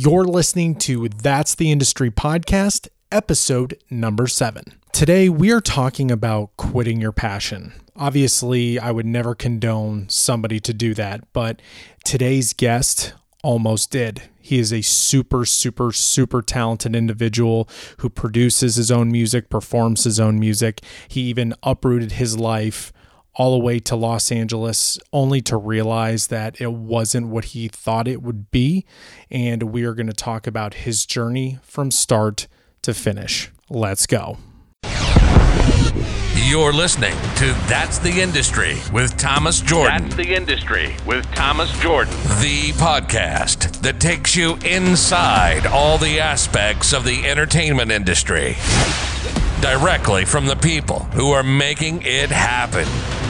You're listening to That's the Industry Podcast, episode number 7. Today, we are talking about quitting your passion. Obviously, I would never condone somebody to do that, but today's guest almost did. He is a super talented individual who produces his own music, performs his own music. He even uprooted his life all the way to Los Angeles, only to realize that it wasn't what he thought it would be. And we are going to talk about his journey from start to finish. Let's go. You're listening to That's the Industry with Thomas Jordan. That's the Industry with Thomas Jordan. The podcast that takes you inside all the aspects of the entertainment industry. Directly from the people who are making it happen.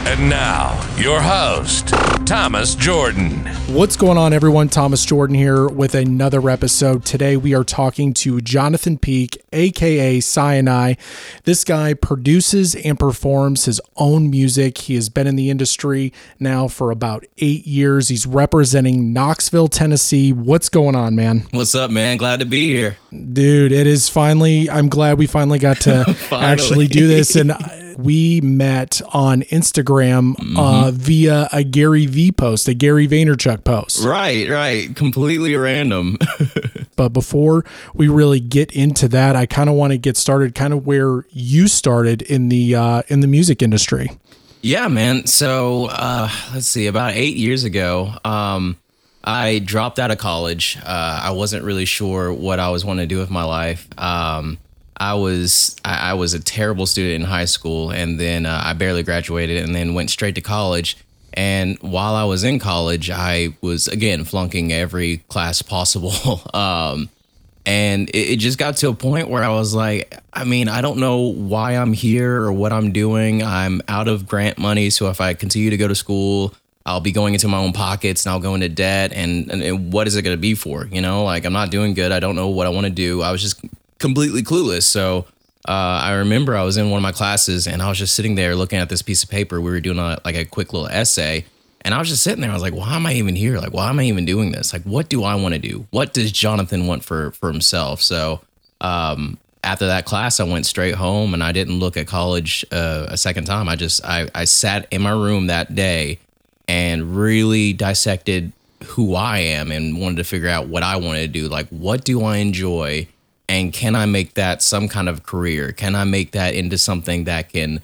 And now, your host, Thomas Jordan. What's going on, everyone? Thomas Jordan here with another episode. Today, we are talking to Jonathan Peake, a.k.a. Cyan I. This guy produces and performs his own music. He has been in the industry now for about 8 years. He's representing Knoxville, Tennessee. What's going on, man? What's up, man? Glad to be here. Dude, it is finally, I'm glad we finally got to actually do this. And we met on Instagram via a Gary V post, a Gary Vaynerchuk post. Right. Completely random. But before we really get into that, I kind of want to get started kind of where you started in the music industry. Yeah, man. So let's see, about 8 years ago, I dropped out of college. I wasn't really sure what I was wanting to do with my life. I was a terrible student in high school, and then I barely graduated, and then went straight to college. And while I was in college, I was again flunking every class possible, and it just got to a point where I was like, I mean, I don't know why I'm here or what I'm doing. I'm out of grant money, so if I continue to go to school, I'll be going into my own pockets, and I'll go into debt. And what is it going to be for? You know, like, I'm not doing good. I don't know what I want to do. I was just completely clueless. So I remember I was in one of my classes, and I was just sitting there looking at this piece of paper. We were doing a quick little essay, and I was just sitting there. I was like, why am I even here? Like, why am I even doing this? Like, what do I want to do? What does Jonathan want for himself? So after that class, I went straight home, and I didn't look at college a second time. I sat in my room that day and really dissected who I am and wanted to figure out what I wanted to do. Like, what do I enjoy? And can I make that some kind of career? Can I make that into something that can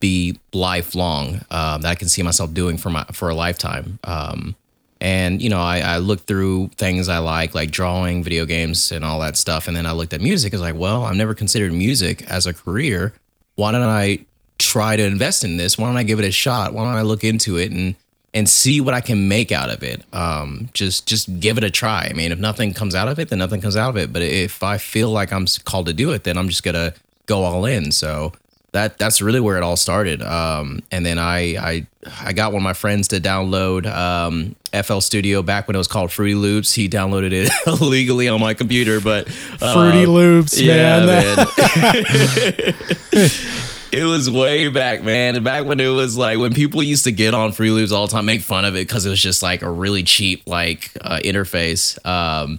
be lifelong, that I can see myself doing for a lifetime? And, you know, I looked through things I like drawing, video games, and all that stuff. And then I looked at music. I was like, well, I've never considered music as a career. Why don't I try to invest in this? Why don't I give it a shot? Why don't I look into it and see what I can make out of it? Just give it a try. I mean, if nothing comes out of it, then nothing comes out of it. But if I feel like I'm called to do it, then I'm just going to go all in. So that's really where it all started. And then I got one of my friends to download FL Studio back when it was called Fruity Loops. He downloaded it illegally on my computer. But Fruity Loops, yeah, man. It was way back, man. Back when it was like when people used to get on Free Loops all the time, make fun of it because it was just like a really cheap interface.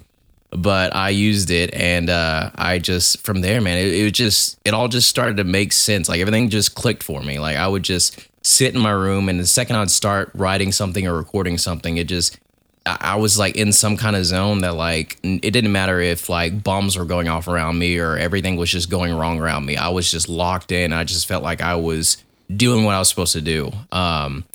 But I used it, and I just from there, man, it all just started to make sense. Like, everything just clicked for me. Like, I would just sit in my room, and the second I'd start writing something or recording something, I was like in some kind of zone that, like, it didn't matter if like bombs were going off around me or everything was just going wrong around me. I was just locked in. I just felt like I was doing what I was supposed to do. And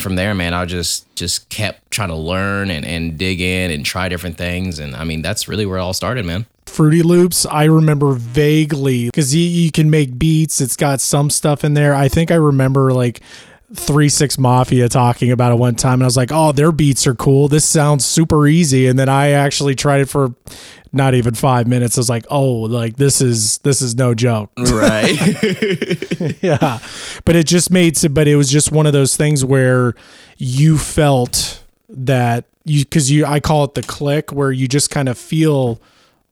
from there, man, I just kept trying to learn and dig in and try different things. And I mean, that's really where it all started, man. Fruity Loops, I remember vaguely because you can make beats. It's got some stuff in there. I think I remember like Three 6 Mafia talking about it one time, and I was like, oh, their beats are cool. This sounds super easy. And then I actually tried it for not even 5 minutes. I was like, oh, like this is no joke. Right. Yeah. But it just but it was just one of those things where you felt that I call it the click, where you just kind of feel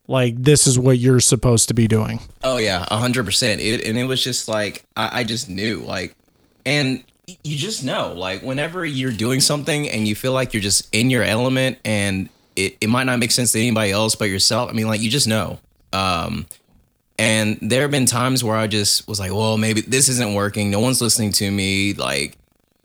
like this is what you're supposed to be doing. Oh yeah. 100%. And it was just like, I just knew, like, and you just know, like, whenever you're doing something and you feel like you're just in your element and it might not make sense to anybody else but yourself. I mean, like, you just know. And there have been times where I just was like, well, maybe this isn't working. No one's listening to me. Like,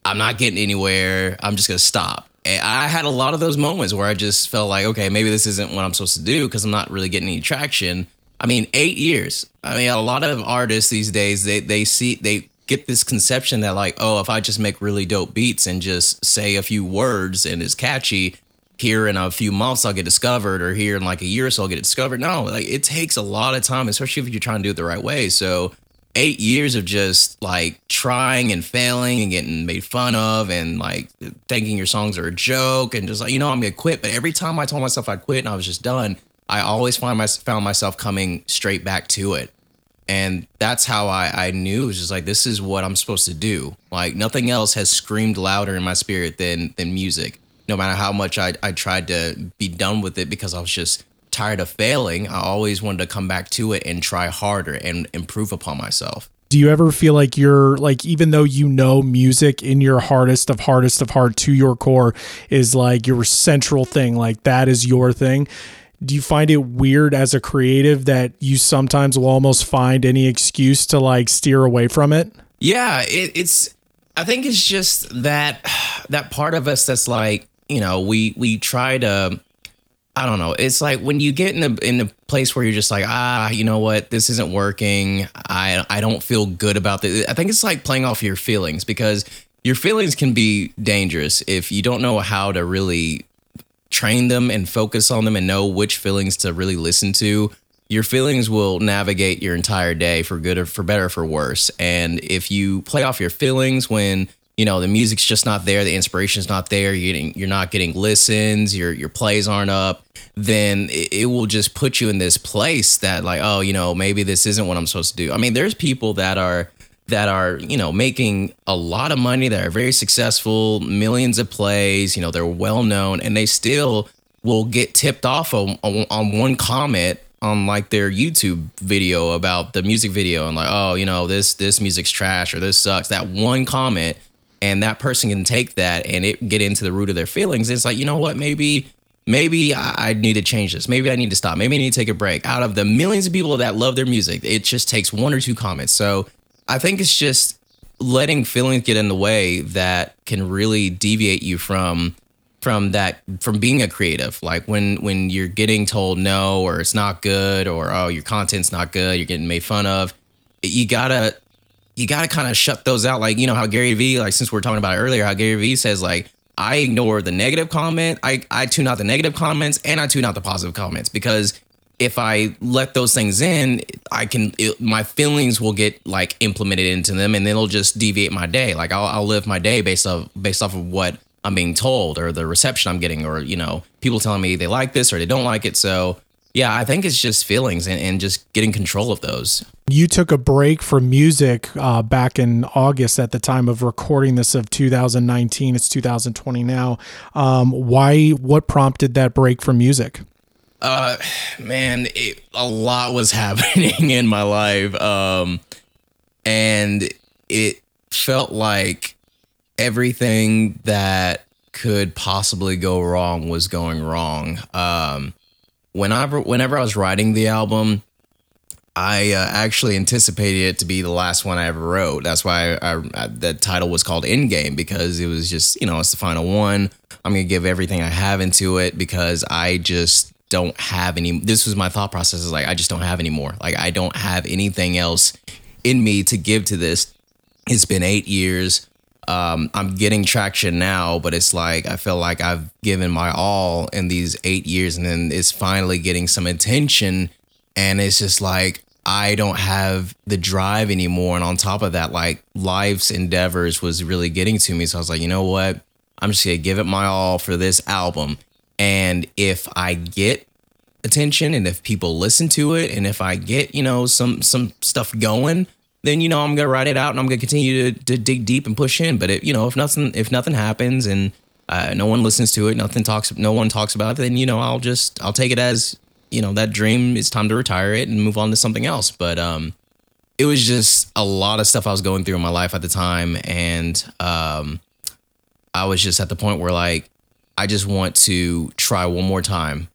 I'm not getting anywhere. I'm just going to stop. And I had a lot of those moments where I just felt like, okay, maybe this isn't what I'm supposed to do because I'm not really getting any traction. I mean, 8 years. I mean, a lot of artists these days, they get this conception that like, oh, if I just make really dope beats and just say a few words and it's catchy, here in a few months I'll get discovered, or here in like a year or so I'll get discovered. No, like it takes a lot of time, especially if you're trying to do it the right way. So 8 years of just like trying and failing and getting made fun of and like thinking your songs are a joke and just like, you know, I'm going to quit. But every time I told myself I quit and I was just done, I always found myself coming straight back to it. And that's how I knew. It was just like, this is what I'm supposed to do. Like nothing else has screamed louder in my spirit than music. No matter how much I tried to be done with it because I was just tired of failing, I always wanted to come back to it and try harder and improve upon myself. Do you ever feel like you're like, even though you know music in your hardest of heart to your core is like your central thing, like that is your thing? Do you find it weird as a creative that you sometimes will almost find any excuse to like steer away from it? Yeah, it's, I think it's just that part of us that's like, you know, we try to, I don't know. It's like when you get in a place where you're just like, you know what? This isn't working. I don't feel good about this. I think it's like playing off your feelings, because your feelings can be dangerous if you don't know how to really train them and focus on them and know which feelings to really listen to. Your feelings will navigate your entire day for good or for better or for worse. And if you play off your feelings when, you know, the music's just not there, the inspiration's not there, you're not getting listens, your plays aren't up, then it will just put you in this place that like, oh, you know, maybe this isn't what I'm supposed to do. I mean, there's people that are, you know, making a lot of money, that are very successful, millions of plays, you know, they're well known, and they still will get tipped off on one comment on like their YouTube video about the music video and like, oh, you know, this music's trash or this sucks. That one comment. And that person can take that and it get into the root of their feelings. It's like, you know what, maybe I need to change this. Maybe I need to stop. Maybe I need to take a break. Out of the millions of people that love their music, it just takes one or two comments. So I think it's just letting feelings get in the way that can really deviate you from being a creative. Like when you're getting told no, or it's not good, or, oh, your content's not good, you're getting made fun of, you gotta kind of shut those out. Like, you know, how Gary Vee, like, since we were talking about it earlier, how Gary Vee says, like, I ignore the negative comment. I tune out the negative comments and I tune out the positive comments, because if I let those things in, my feelings will get like implemented into them, and then it'll just deviate my day. Like I'll live my day based off of what I'm being told, or the reception I'm getting, or, you know, people telling me they like this or they don't like it. So yeah, I think it's just feelings and just getting control of those. You took a break from music back in August at the time of recording this of 2019. It's 2020 now. What prompted that break from music? A lot was happening in my life. And it felt like everything that could possibly go wrong was going wrong. Whenever I was writing the album, I actually anticipated it to be the last one I ever wrote. That's why the title was called Endgame, because it was just, you know, it's the final one. I'm going to give everything I have into it, because I just don't have any. This was my thought process, is like, I just don't have any more. Like, I don't have anything else in me to give to this. It's been 8 years. I'm getting traction now, but it's like, I feel like I've given my all in these 8 years, and then it's finally getting some attention, and it's just like, I don't have the drive anymore. And on top of that, like, life's endeavors was really getting to me. So I was like, you know what? I'm just going to give it my all for this album. And if I get attention, and if people listen to it, and if I get, you know, some stuff going, then, you know, I'm going to write it out, and I'm going to continue to dig deep and push in. But, you know, if nothing happens, and no one listens to it, no one talks about it, then, you know, I'll take it as, you know, that dream, it's time to retire it and move on to something else. But it was just a lot of stuff I was going through in my life at the time. And I was just at the point where, like, I just want to try one more time.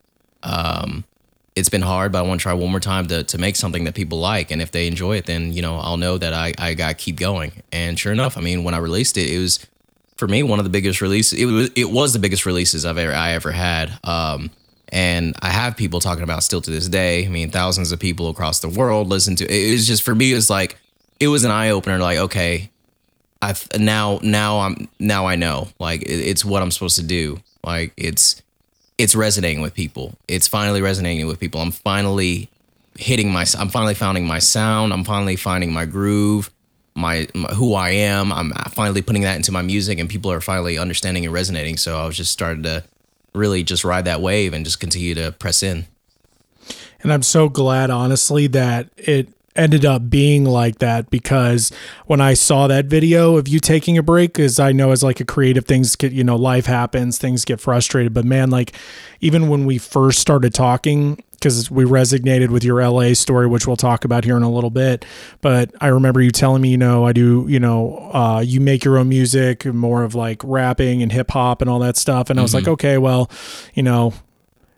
It's been hard, but I want to try one more time to make something that people like. And if they enjoy it, then, you know, I'll know that I got to keep going. And sure enough, I mean, when I released it, it was, for me, one of the biggest releases. It was the biggest releases I ever had. And I have people talking about still to this day. I mean, thousands of people across the world listen to it. It was just, for me, it's like, it was an eye opener. Like, okay, I know, like, it's what I'm supposed to do. Like, it's resonating with people. It's finally resonating with people. I'm finally I'm finally finding my sound. I'm finally finding my groove, my who I am. I'm finally putting that into my music, and people are finally understanding and resonating. So I was just starting to really just ride that wave and just continue to press in. And I'm so glad, honestly, that it ended up being like that, because when I saw that video of you taking a break, because I know as like a creative, things get, you know, life happens, things get frustrated. But man, like, even when we first started talking, because we resonated with your LA story, which we'll talk about here in a little bit. But I remember you telling me, you know, I do, you know, you make your own music, more of like rapping and hip hop and all that stuff. And I was like, okay, well, you know,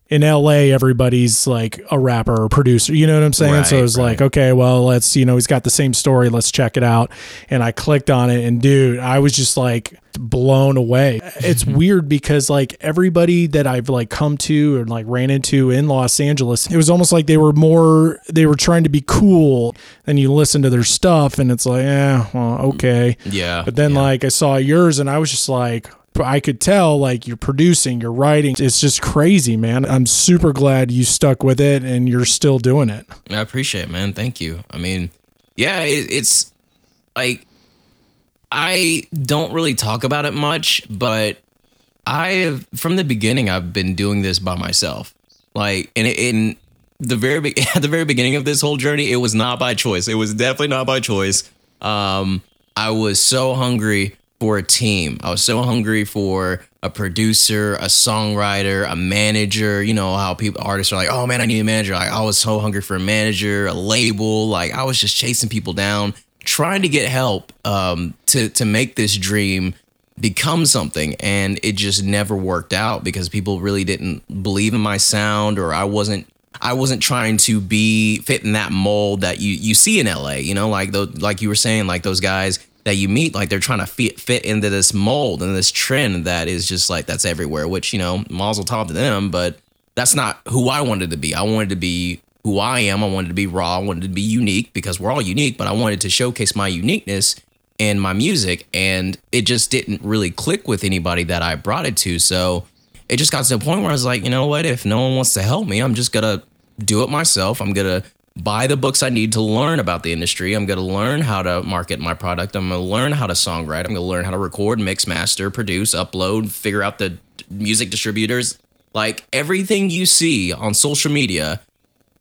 in LA, everybody's like a rapper or producer, you know what I'm saying? Right, so it was like, okay, well, let's, you know, he's got the same story. Let's check it out. And I clicked on it, and dude, I was just like blown away. It's weird because like everybody that I've like come to or like ran into in Los Angeles, it was almost like they were trying to be cool. Then you listen to their stuff and it's like, well, okay. Yeah. But then like I saw yours and I was just like, I could tell, like, you're producing, you're writing. It's just crazy, man. I'm super glad you stuck with it and you're still doing it. I appreciate it, man. Thank you. I mean, yeah, it's like, I don't really talk about it much, but from the beginning, I've been doing this by myself. Like, and in the very beginning of this whole journey, it was not by choice. It was definitely not by choice. I was so hungry for a team. I was so hungry for a producer, a songwriter, a manager. You know how artists are like, oh man, I need a manager. Like, I was so hungry for a manager, a label. Like, I was just chasing people down, trying to get help to make this dream become something. And it just never worked out because people really didn't believe in my sound, or I wasn't trying to fit in that mold that you see in LA, you know, like you were saying, like those guys that you meet, like they're trying to fit into this mold and this trend that is just like, that's everywhere, which, you know, mazel tov to them, but that's not who I wanted to be. I wanted to be who I am. I wanted to be raw. I wanted to be unique, because we're all unique, but I wanted to showcase my uniqueness in my music. And it just didn't really click with anybody that I brought it to. So it just got to a point where I was like, you know what, if no one wants to help me, I'm just going to do it myself. I'm going to buy the books I need to learn about the industry. I'm going to learn how to market my product. I'm going to learn how to songwrite. I'm going to learn how to record, mix, master, produce, upload, figure out the music distributors. Like, everything you see on social media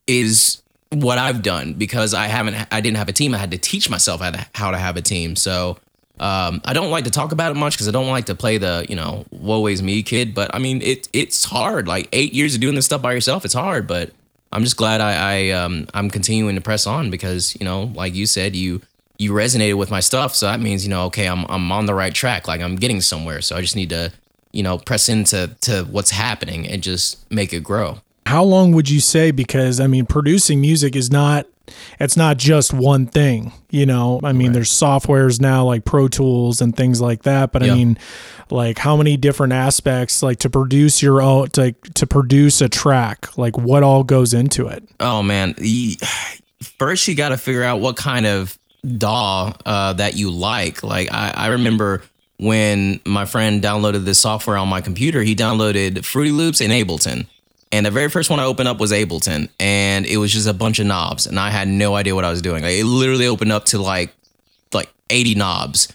is what I've done, because I didn't have a team. I had to teach myself how to have a team. So I don't like to talk about it much because I don't like to play the, you know, woe is me kid. But I mean, it's hard. Like, 8 years of doing this stuff by yourself, it's hard, but I'm just glad I'm continuing to press on, because, you know, like you said, you resonated with my stuff. So that means, you know, okay, I'm on the right track. Like, I'm getting somewhere. So I just need to, you know, press into what's happening and just make it grow. How long would you say? Because I mean, producing music is not, it's not just one thing, you know, I mean, There's softwares now like Pro Tools and things like that. But I mean, like, how many different aspects, like to produce your own, to produce a track, like what all goes into it? Oh man. First, you got to figure out what kind of DAW that you like. Like, I remember when my friend downloaded this software on my computer, he downloaded Fruity Loops and Ableton. And the very first one I opened up was Ableton, and it was just a bunch of knobs, and I had no idea what I was doing. Like, it literally opened up to like 80 knobs,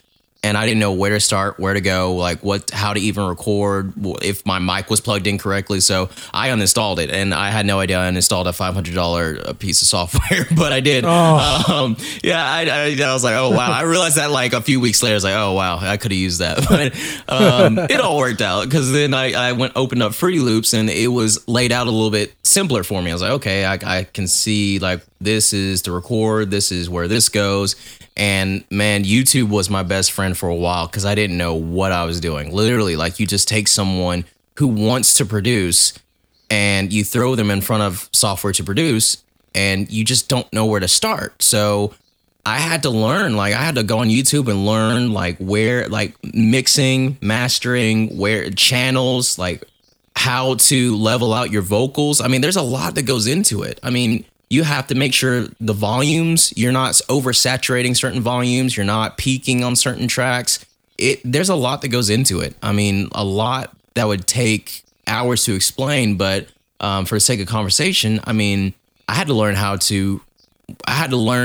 and I didn't know where to start, where to go, like how to even record, if my mic was plugged in correctly. So I uninstalled it, and I had no idea I uninstalled a $500 piece of software, but I did. Oh. I was like, oh wow. I realized that like a few weeks later. I was like, oh wow, I could have used that. But it all worked out, because then I opened up Fruity Loops, and it was laid out a little bit simpler for me. I was like, okay, I can see, like, this is to record, this is where this goes. And man, YouTube was my best friend for a while, because I didn't know what I was doing. Literally, like, you just take someone who wants to produce, and you throw them in front of software to produce, and you just don't know where to start. So I had to learn, like I had to go on YouTube and learn like where, like mixing, mastering, where channels, like how to level out your vocals. I mean, there's a lot that goes into it. I mean, you have to make sure the volumes, you're not oversaturating certain volumes, you're not peaking on certain tracks. There's a lot that goes into it. I mean, a lot that would take hours to explain, but for the sake of conversation, I mean, I had to learn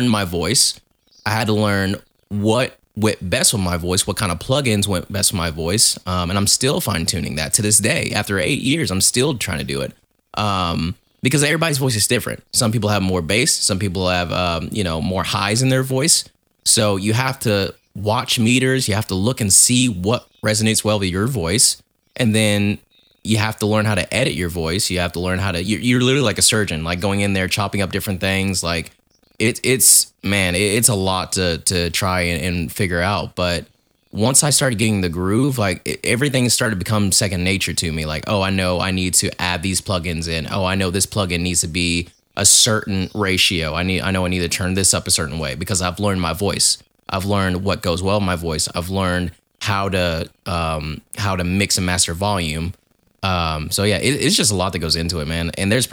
my voice. I had to learn what went best with my voice, what kind of plugins went best with my voice. And I'm still fine tuning that to this day. After 8 years, I'm still trying to do it. Because everybody's voice is different. Some people have more bass. Some people have, more highs in their voice. So you have to watch meters. You have to look and see what resonates well with your voice. And then you have to learn how to edit your voice. You have to learn how to, you're literally like a surgeon, like going in there, chopping up different things. Like it's a lot to try and figure out. But once I started getting the groove, like everything started to become second nature to me. Like, oh, I know I need to add these plugins in. Oh, I know this plugin needs to be a certain ratio. I need to turn this up a certain way because I've learned my voice. I've learned what goes well in my voice. I've learned how to mix and master volume. So yeah, it's just a lot that goes into it, man. And I'm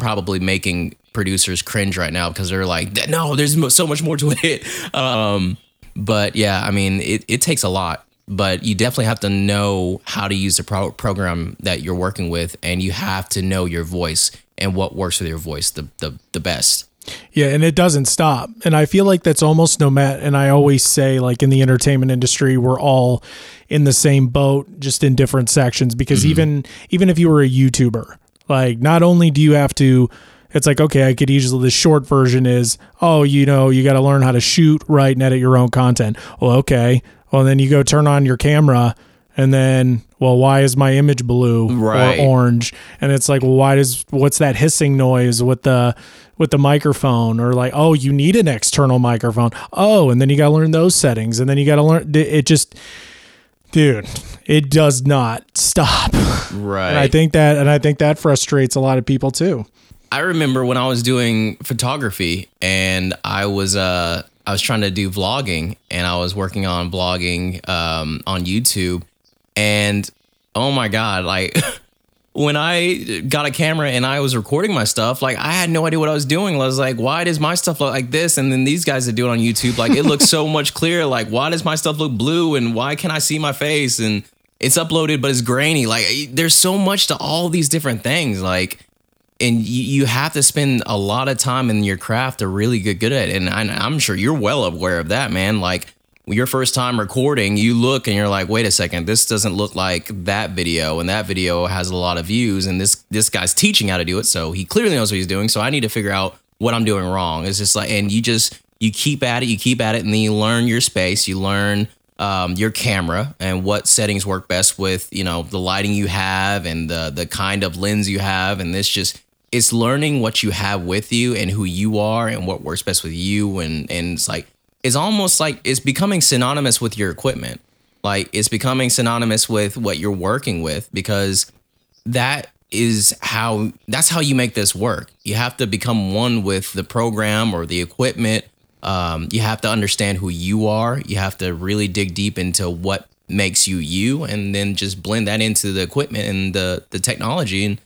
probably making producers cringe right now because they're like, no, there's so much more to it. But yeah, I mean, it takes a lot, but you definitely have to know how to use the program that you're working with, and you have to know your voice and what works with your voice the best. Yeah, and it doesn't stop. And I feel like that's almost no matter. And I always say, like, in the entertainment industry, we're all in the same boat, just in different sections, because mm-hmm. even if you were a YouTuber, like, not only do you have to, it's like, okay, I could easily, the short version is, oh, you got to learn how to shoot, write, and edit your own content. Well, okay. Well, then you go turn on your camera, and then, well, why is my image blue right. or orange? And it's like, well, what's that hissing noise with the microphone? Or like, oh, you need an external microphone. Oh, and then you got to learn those settings. And then you got to learn, it just, dude, it does not stop. Right. And I think that frustrates a lot of people too. I remember when I was doing photography and I was trying to do vlogging, and I was working on vlogging on YouTube, and oh my God, like when I got a camera and I was recording my stuff, like I had no idea what I was doing. I was like, why does my stuff look like this? And then these guys that do it on YouTube, like it looks so much clearer. Like, why does my stuff look blue? And why can't I see my face? And it's uploaded, but it's grainy. Like there's so much to all these different things. Like, and you have to spend a lot of time in your craft to really get good at it. And I'm sure you're well aware of that, man. Like your first time recording, you look and you're like, wait a second, this doesn't look like that video. And that video has a lot of views, and this guy's teaching how to do it. So he clearly knows what he's doing. So I need to figure out what I'm doing wrong. It's just like, and you keep at it. And then you learn your space, you learn your camera and what settings work best with, the lighting you have and the kind of lens you have. And this just, it's learning what you have with you and who you are and what works best with you. And it's like, it's almost like it's becoming synonymous with your equipment. Like it's becoming synonymous with what you're working with, because that's how you make this work. You have to become one with the program or the equipment. You have to understand who you are. You have to really dig deep into what makes you you, and then just blend that into the equipment and the technology.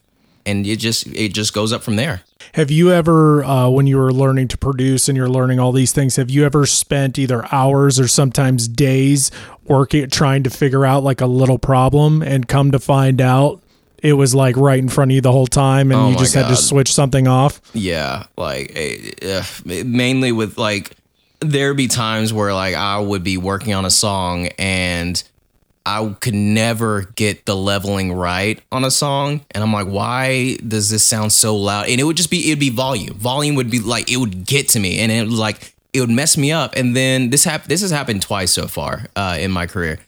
And it just goes up from there. Have you ever, when you were learning to produce and you're learning all these things, have you ever spent either hours or sometimes days working, trying to figure out like a little problem, and come to find out it was like right in front of you the whole time, and had to switch something off? Yeah, like mainly with like, there'd be times where like I would be working on a song and I could never get the leveling right on a song. And I'm like, why does this sound so loud? And it'd be volume. Volume would be like, it would get to me, and it was like, it would mess me up. And then this has happened twice so far in my career.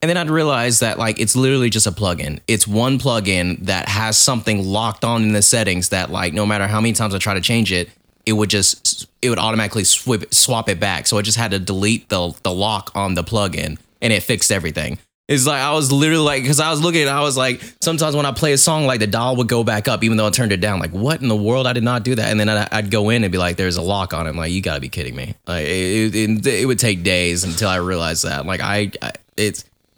And then I'd realize that like, it's literally just a plugin. It's one plugin that has something locked on in the settings that like, no matter how many times I try to change it, it would automatically swap it back. So I just had to delete the lock on the plugin, and it fixed everything. It's like, I was literally like, because I was looking at it, I was like, sometimes when I play a song, like the DAW would go back up, even though I turned it down. Like, what in the world? I did not do that. And then I'd go in and be like, there's a lock on it. I'm like, you gotta be kidding me. Like, it would take days until I realized that. Like,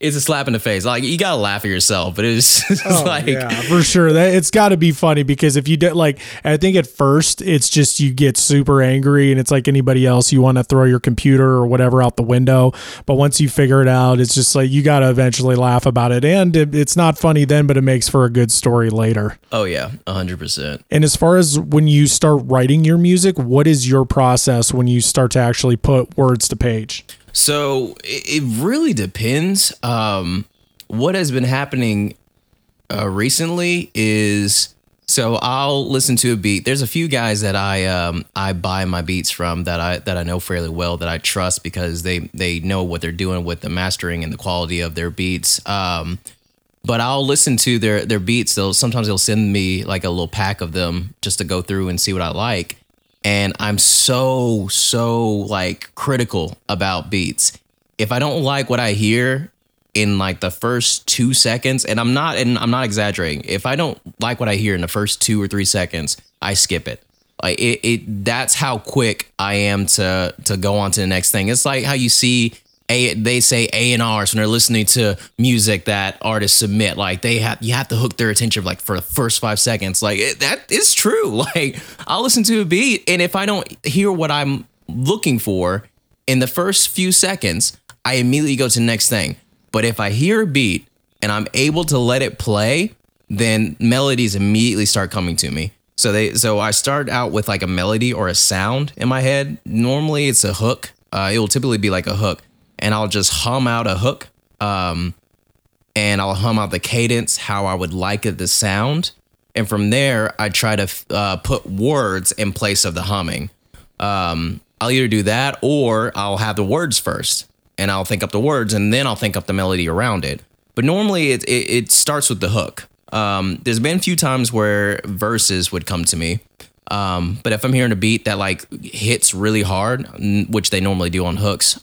it's a slap in the face. Like, you gotta laugh at yourself, but it's like, yeah, for sure. It's gotta be funny, because if you did, like, I think at first it's just, you get super angry and it's like anybody else, you want to throw your computer or whatever out the window. But once you figure it out, it's just like, you gotta eventually laugh about it. And it's not funny then, but it makes for a good story later. Oh yeah. 100%. And as far as when you start writing your music, what is your process when you start to actually put words to page? So it really depends. What has been happening recently is, so I'll listen to a beat. There's a few guys that I buy my beats from that I know fairly well, that I trust, because they know what they're doing with the mastering and the quality of their beats. But I'll listen to their beats. Sometimes they'll send me like a little pack of them just to go through and see what I like. And I'm so like critical about beats. If I don't like what I hear in like the first 2 seconds, and I'm not exaggerating. If I don't like what I hear in the first 2 or 3 seconds, I skip it. Like it that's how quick I am to go on to the next thing. It's like how you see they say A&Rs when they're listening to music that artists submit. Like you have to hook their attention like for the first 5 seconds. Like that is true. Like I'll listen to a beat, and if I don't hear what I'm looking for in the first few seconds, I immediately go to the next thing. But if I hear a beat and I'm able to let it play, then melodies immediately start coming to me. So I start out with like a melody or a sound in my head. Normally it's a hook. It will typically be like a hook. And I'll just hum out a hook, and I'll hum out the cadence, how I would like it to sound. And from there, I try to put words in place of the humming. I'll either do that, or I'll have the words first, and I'll think up the words, and then I'll think up the melody around it. But normally, it starts with the hook. There's been a few times where verses would come to me. But if I'm hearing a beat that like hits really hard, which they normally do on hooks,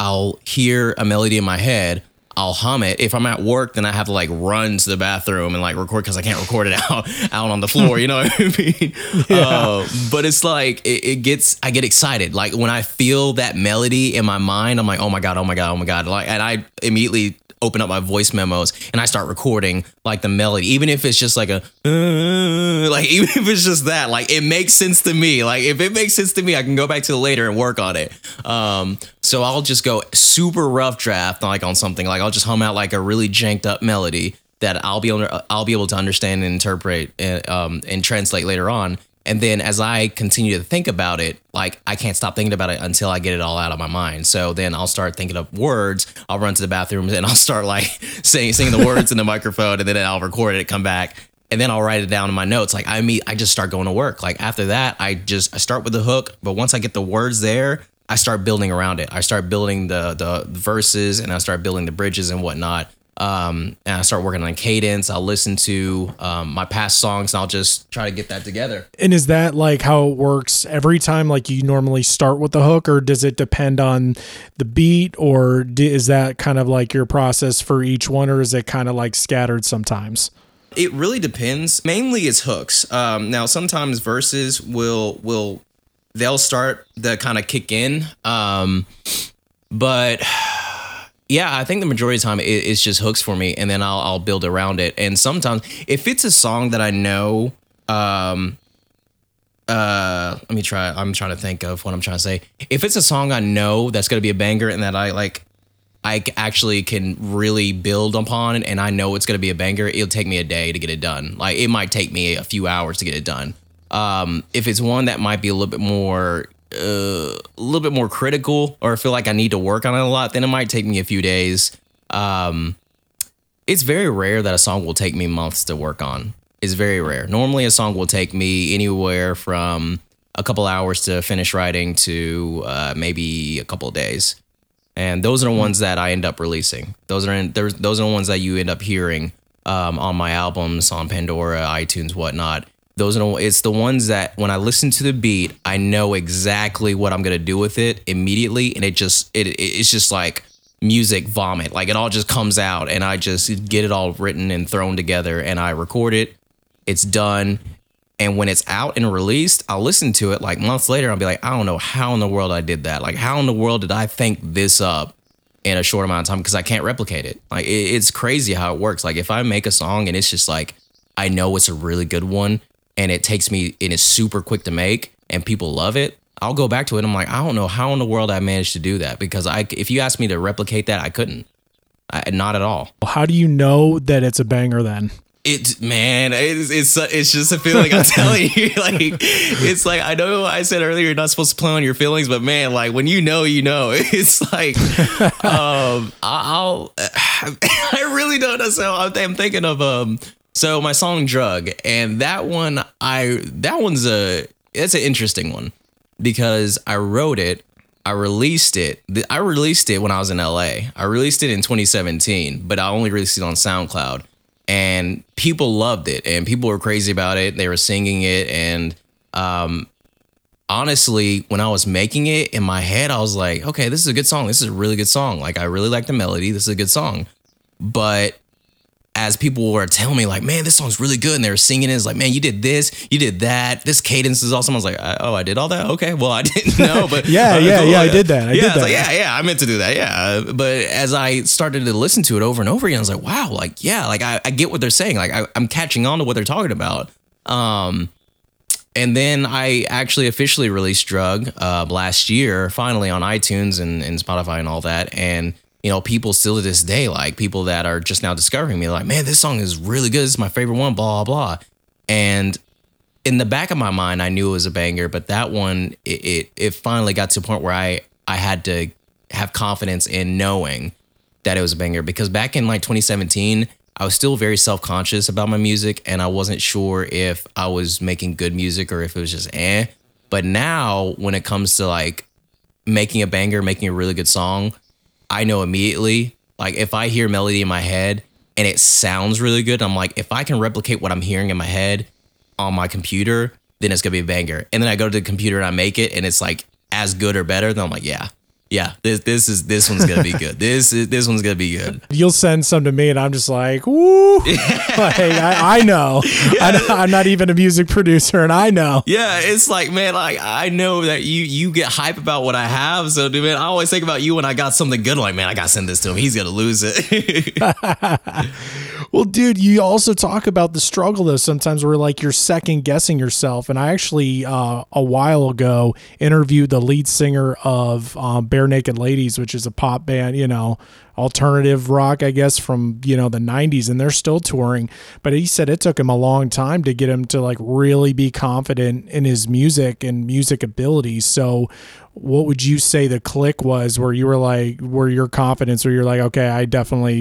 I'll hear a melody in my head. I'll hum it. If I'm at work, then I have to like run to the bathroom and like record, because I can't record it out on the floor. You know what I mean? Yeah. But it's like I get excited. Like when I feel that melody in my mind, I'm like, oh my god, oh my god, oh my god. Like, and I immediately open up my voice memos and I start recording like the melody, even if it's just like a even if it's just that, like it makes sense to me. Like if it makes sense to me, I can go back to it later and work on it. So I'll just go super rough draft like on something. Like I'll just hum out like a really janked up melody that I'll be able to understand and interpret and translate later on. And then as I continue to think about it, like I can't stop thinking about it until I get it all out of my mind. So then I'll start thinking of words. I'll run to the bathroom and I'll start like singing the words in the microphone, and then I'll record it, come back, and then I'll write it down in my notes. Like I just start going to work. Like after that, I start with the hook, but once I get the words there, I start building around it. I start building the verses, and I start building the bridges and whatnot. And I start working on cadence. I'll listen to my past songs, and I'll just try to get that together. And is that like how it works every time? Like you normally start with the hook, or does it depend on the beat, or is that kind of like your process for each one, or is it kind of like scattered sometimes? It really depends. Mainly it's hooks. Now sometimes verses will they'll start to kind of kick in. But yeah, I think the majority of the time it's just hooks for me, and then I'll build around it. And sometimes if it's a song that I know, I'm trying to think of what I'm trying to say. If it's a song I know that's going to be a banger, and that I actually can really build upon, and I know it's going to be a banger, it'll take me a day to get it done. Like it might take me a few hours to get it done. If it's one that might be a little bit more critical, or feel like I need to work on it a lot, then it might take me a few days. It's very rare that a song will take me months to work on. It's very rare. Normally a song will take me anywhere from a couple hours to finish writing to maybe a couple of days. And those are the ones that I end up releasing. Those are the ones that you end up hearing on my albums, on Pandora, iTunes, whatnot. It's the ones that when I listen to the beat, I know exactly what I'm gonna do with it immediately, and it's just like music vomit. Like, it all just comes out, and I just get it all written and thrown together, and I record it. It's done. And when it's out and released, I'll listen to it like months later. I'll be like, I don't know how in the world I did that. Like, how in the world did I think this up in a short amount of time? Because I can't replicate it. Like, it's crazy how it works. Like, if I make a song and it's just like, I know it's a really good one, and it takes me, and it's super quick to make, and people love it, I'll go back to it. And I'm like, I don't know how in the world I managed to do that, because if you asked me to replicate that, I couldn't. Not at all. How do you know that it's a banger then? It's just a feeling. I'm telling you, like, it's like, I know I said earlier you're not supposed to play on your feelings, but man, like, when you know, it's like, I really don't know. So I'm thinking of, so my song Drug, and that's an interesting one, because I wrote it. I released it when I was in LA. I released it in 2017, but I only released it on SoundCloud. And people loved it, and people were crazy about it. They were singing it. And honestly, when I was making it in my head, I was like, okay, this is a good song. This is a really good song. Like, I really like the melody. This is a good song. But as people were telling me, like, man, this song's really good, and they were singing it, it's like, man, you did this, you did that. This cadence is awesome. I was like, oh, I did all that? Okay, well, I didn't know. But I did that. I did that. Like, I meant to do that. Yeah. But as I started to listen to it over and over again, I was like, wow, like, yeah, like, I get what they're saying. Like, I'm catching on to what they're talking about. And then I actually officially released Drug last year, finally, on iTunes and Spotify and all that. And you know, people still to this day, like, people that are just now discovering me, like, man, this song is really good. It's my favorite one, blah, blah, blah. And in the back of my mind, I knew it was a banger, but that one, it finally got to a point where I had to have confidence in knowing that it was a banger, because back in like 2017, I was still very self-conscious about my music, and I wasn't sure if I was making good music or if it was just eh. But now, when it comes to like making a banger, making a really good song, I know immediately, like, if I hear melody in my head and it sounds really good, I'm like, if I can replicate what I'm hearing in my head on my computer, then it's going to be a banger. And then I go to the computer and I make it, and it's like as good or better. Then I'm like, yeah, this one's going to be good. This one's going to be good. You'll send some to me and I'm just like, woo. Like, I know. I'm not even a music producer, and I know. Yeah, it's like, man, like, I know that you get hype about what I have. So, dude, man, I always think about you when I got something good. I'm like, man, I got to send this to him. He's going to lose it. Well, dude, you also talk about the struggle, though, sometimes where, like, you're second guessing yourself. And I actually, a while ago, interviewed the lead singer of Bare Naked Ladies, which is a pop band, you know, alternative rock, I guess, from, you know, the 90s, and they're still touring. But he said it took him a long time to get him to, like, really be confident in his music and music abilities. So what would you say the click was where you were like, where your confidence, where you're like, okay, I know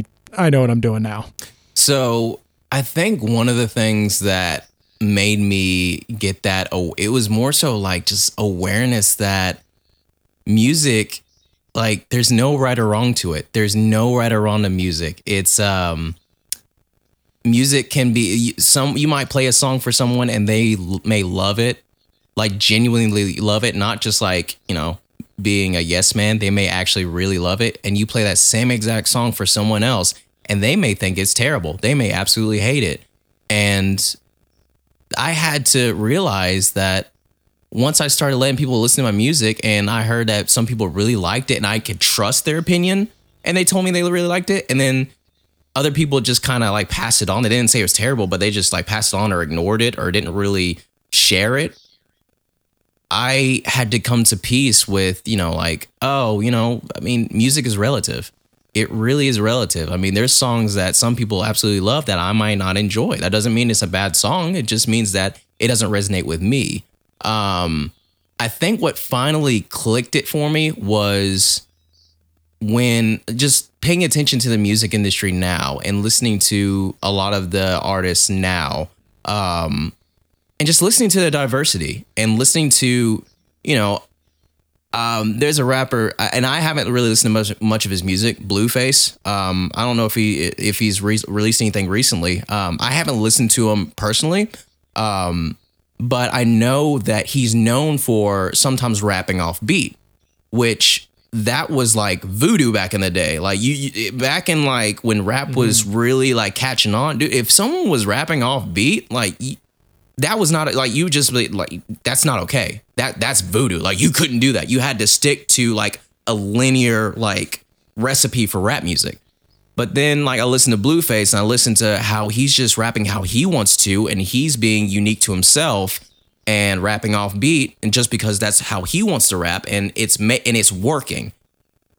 what I'm doing now? So I think one of the things that made me get that, it was more so like just awareness that music, like, there's no right or wrong to it. There's no right or wrong to music. It's music can be you might play a song for someone and they may love it, like, genuinely love it, not just like, you know, being a yes man. They may actually really love it. And you play that same exact song for someone else, and they may think it's terrible. They may absolutely hate it. And I had to realize that once I started letting people listen to my music, and I heard that some people really liked it, and I could trust their opinion, and they told me they really liked it. And then other people just kind of like passed it on. They didn't say it was terrible, but they just like passed it on or ignored it or didn't really share it. I had to come to peace with, you know, like, oh, you know, I mean, music is relative. It really is relative. I mean, there's songs that some people absolutely love that I might not enjoy. That doesn't mean it's a bad song. It just means that it doesn't resonate with me. I think what finally clicked it for me was when just paying attention to the music industry now and listening to a lot of the artists now, and just listening to the diversity and listening to, you know, there's a rapper, and I haven't really listened to much of his music, Blueface. I don't know if he's released anything recently. I haven't listened to him personally, but I know that he's known for sometimes rapping off beat, which that was like voodoo back in the day. Like you back in like when rap was really like catching on, dude, if someone was rapping off beat, like that was not like, you just like, that's not okay. That's voodoo. Like you couldn't do that. You had to stick to like a linear like recipe for rap music. But then like I listened to Blueface and I listened to how he's just rapping how he wants to, and he's being unique to himself and rapping off beat, and just because that's how he wants to rap, and it's working.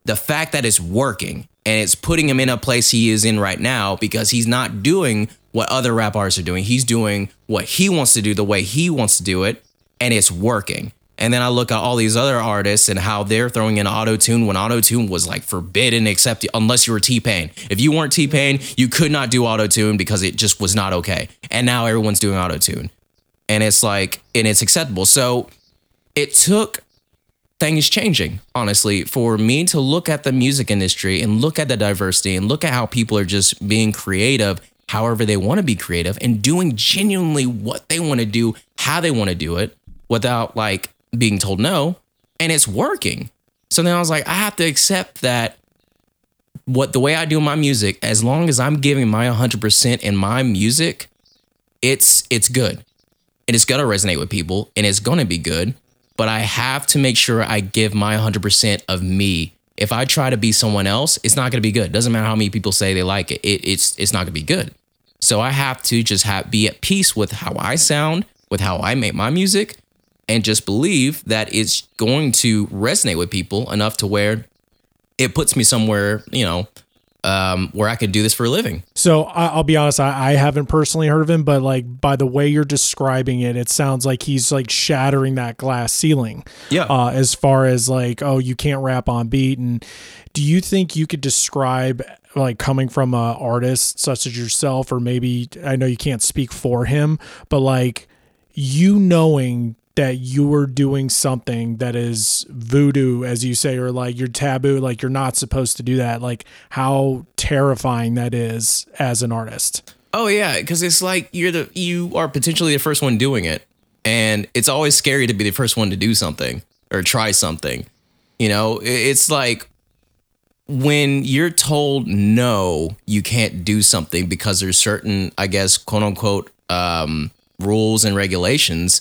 The fact that it's working and it's putting him in a place he is in right now, because he's not doing what other rap artists are doing. He's doing what he wants to do the way he wants to do it, and it's working. And then I look at all these other artists and how they're throwing in auto-tune when auto-tune was like forbidden, accepted, unless you were T-Pain. If you weren't T-Pain, you could not do auto-tune because it just was not okay. And now everyone's doing auto-tune. And it's like, and it's acceptable. So it took things changing, honestly, for me to look at the music industry and look at the diversity and look at how people are just being creative however they want to be creative and doing genuinely what they want to do, how they want to do it, without like being told no, and it's working. So then I was like, I have to accept that the way I do my music, as long as I'm giving my 100% in my music, it's good. And it's going to resonate with people and it's going to be good, but I have to make sure I give my 100% of me. If I try to be someone else, it's not going to be good. It doesn't matter how many people say they like it. It's not going to be good. So I have to just be at peace with how I sound, with how I make my music, and just believe that it's going to resonate with people enough to where it puts me somewhere, you know, where I could do this for a living. So I'll be honest, I haven't personally heard of him, but like by the way you're describing it sounds like he's like shattering that glass ceiling. Yeah. As far as like, oh, you can't rap on beat. And do you think you could describe, like coming from an artist such as yourself, or maybe, I know you can't speak for him, but like you knowing that you were doing something that is voodoo, as you say, or like you're taboo, like you're not supposed to do that, like how terrifying that is as an artist? Oh yeah, because it's like you are potentially the first one doing it, and it's always scary to be the first one to do something or try something. You know, it's like when you're told no, you can't do something because there's certain, I guess, quote unquote, rules and regulations.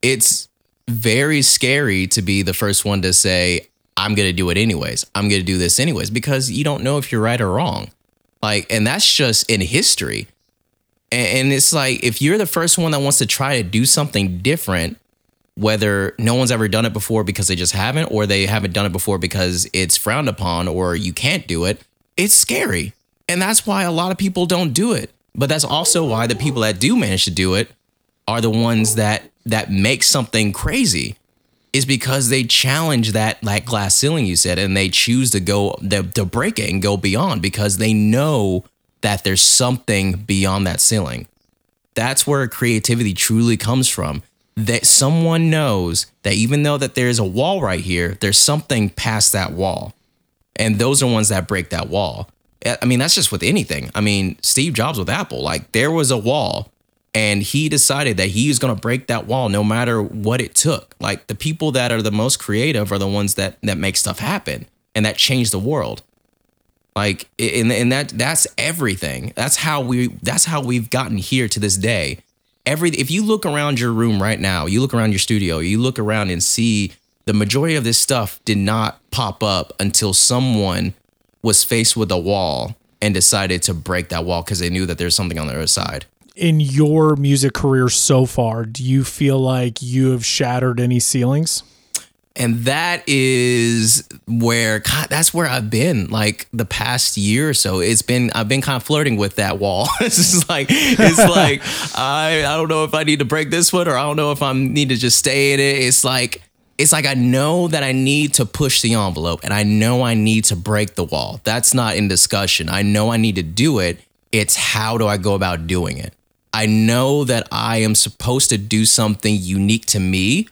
It's very scary to be the first one to say, I'm going to do it anyways. I'm going to do this anyways, because you don't know if you're right or wrong. Like, and that's just in history. And it's like, if you're the first one that wants to try to do something different, whether no one's ever done it before because they just haven't, or they haven't done it before because it's frowned upon or you can't do it, it's scary. And that's why a lot of people don't do it. But that's also why the people that do manage to do it are the ones that makes something crazy, is because they challenge that glass ceiling you said, and they choose to go to break it and go beyond, because they know that there's something beyond that ceiling. That's where creativity truly comes from. That someone knows that even though that there is a wall right here, there's something past that wall. And those are ones that break that wall. I mean, that's just with anything. I mean, Steve Jobs with Apple, like there was a wall, and he decided that he was going to break that wall no matter what it took. Like the people that are the most creative are the ones that make stuff happen and that change the world. Like, and that's everything. That's how we've gotten here to this day. If you look around your room right now, you look around your studio, you look around and see the majority of this stuff did not pop up until someone was faced with a wall and decided to break that wall because they knew that there's something on the other side. In your music career so far, do you feel like you have shattered any ceilings? And that is where, God, that's where I've been like the past year or so. I've been kind of flirting with that wall. It's like, I don't know if I need to break this one, or I don't know if I need to just stay in it. It's like, I know that I need to push the envelope, and I know I need to break the wall. That's not in discussion. I know I need to do it. It's how do I go about doing it? I know that I am supposed to do something unique to me,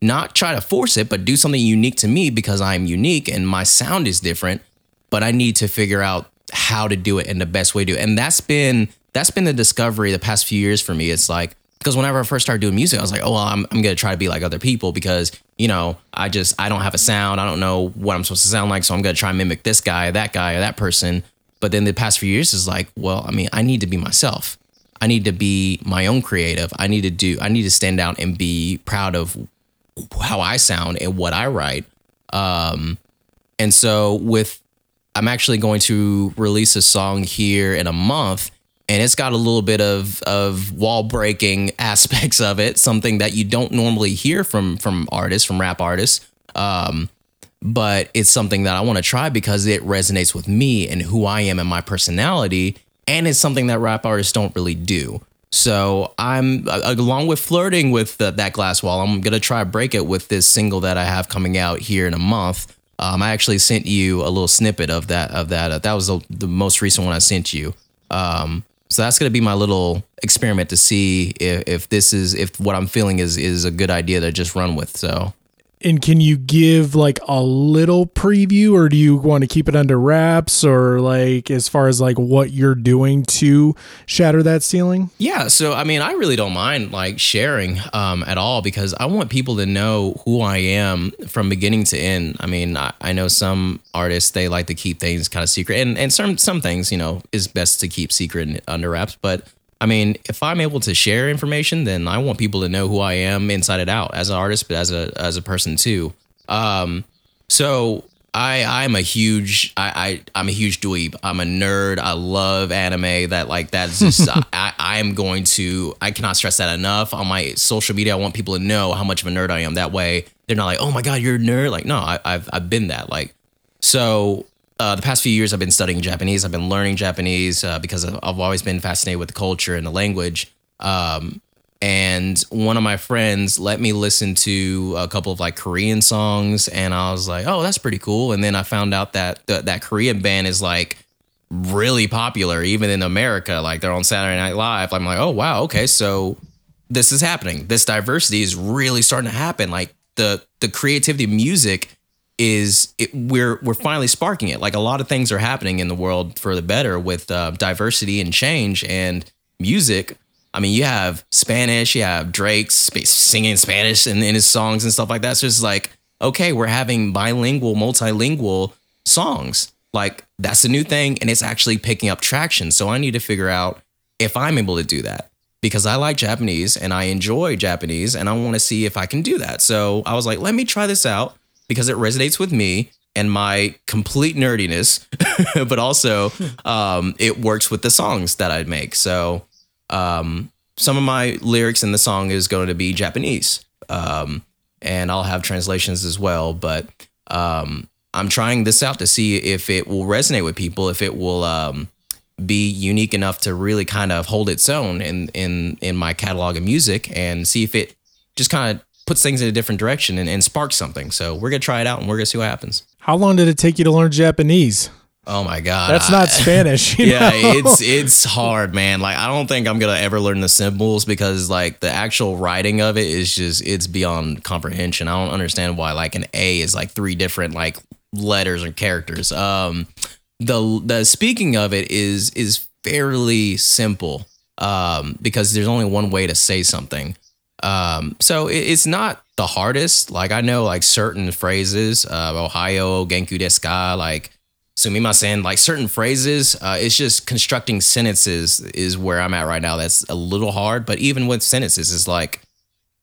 not try to force it, but do something unique to me because I'm unique and my sound is different, but I need to figure out how to do it and the best way to do it. And that's been the discovery the past few years for me. It's like, Because whenever I first started doing music, I was like, oh, well, I'm going to try to be like other people because, you know, I don't have a sound. I don't know what I'm supposed to sound like. So I'm going to try and mimic this guy, or that person. But then the past few years is like, well, I mean, I need to be myself. I need to be my own creative. I need to stand out and be proud of how I sound and what I write. And so I'm actually going to release a song here in a month, and it's got a little bit of wall breaking aspects of it, something that you don't normally hear from rap artists. But it's something that I want to try because it resonates with me and who I am and my personality. And it's something that rap artists don't really do. So I'm, along with flirting with that glass wall, I'm going to try to break it with this single that I have coming out here in a month. I actually sent you a little snippet of that. That was the most recent one I sent you. So that's going to be my little experiment to see if what I'm feeling is a good idea to just run with. So. And can you give like a little preview, or do you want to keep it under wraps, or like as far as like what you're doing to shatter that ceiling? Yeah. So, I mean, I really don't mind like sharing at all, because I want people to know who I am from beginning to end. I mean, I know some artists, they like to keep things kind of secret, and some things, you know, is best to keep secret and under wraps. But I mean, if I'm able to share information, then I want people to know who I am inside and out as an artist, but as a person too. So I'm a huge dweeb. I'm a nerd. I love anime. I cannot stress that enough. On my social media, I want people to know how much of a nerd I am. That way they're not like, oh my God, you're a nerd. Like, no, I've been that. Like, so the past few years, I've been studying Japanese. I've been learning Japanese because I've always been fascinated with the culture and the language. And one of my friends let me listen to a couple of like Korean songs, and I was like, "Oh, that's pretty cool." And then I found out that that Korean band is like really popular, even in America. Like they're on Saturday Night Live. I'm like, "Oh wow, okay, so this is happening. This diversity is really starting to happen. Like the creativity of music." We're finally sparking it. Like a lot of things are happening in the world for the better with diversity and change and music. I mean, you have Spanish, you have Drake singing Spanish in his songs and stuff like that. So it's like, okay, we're having bilingual, multilingual songs. Like that's a new thing, and it's actually picking up traction. So I need to figure out if I'm able to do that, because I like Japanese and I enjoy Japanese, and I want to see if I can do that. So I was like, let me try this out, because it resonates with me and my complete nerdiness, but also it works with the songs that I'd make. So some of my lyrics in the song is going to be Japanese, and I'll have translations as well. But I'm trying this out to see if it will resonate with people, if it will be unique enough to really kind of hold its own in my catalog of music, and see if it just kind of puts things in a different direction and sparks something. So we're gonna try it out, and we're gonna see what happens. How long did it take you to learn Japanese? Oh my God, that's not Spanish. Yeah, know? It's hard, man. Like I don't think I'm gonna ever learn the symbols, because like the actual writing of it is just, it's beyond comprehension. I don't understand why like an A is like three different like letters or characters. The speaking of it is fairly simple because there's only one way to say something. So it's not the hardest. Like I know like certain phrases, Ohio, Genku desu ka, like sumimasen, like certain phrases. It's just constructing sentences is where I'm at right now. That's a little hard, but even with sentences, it's like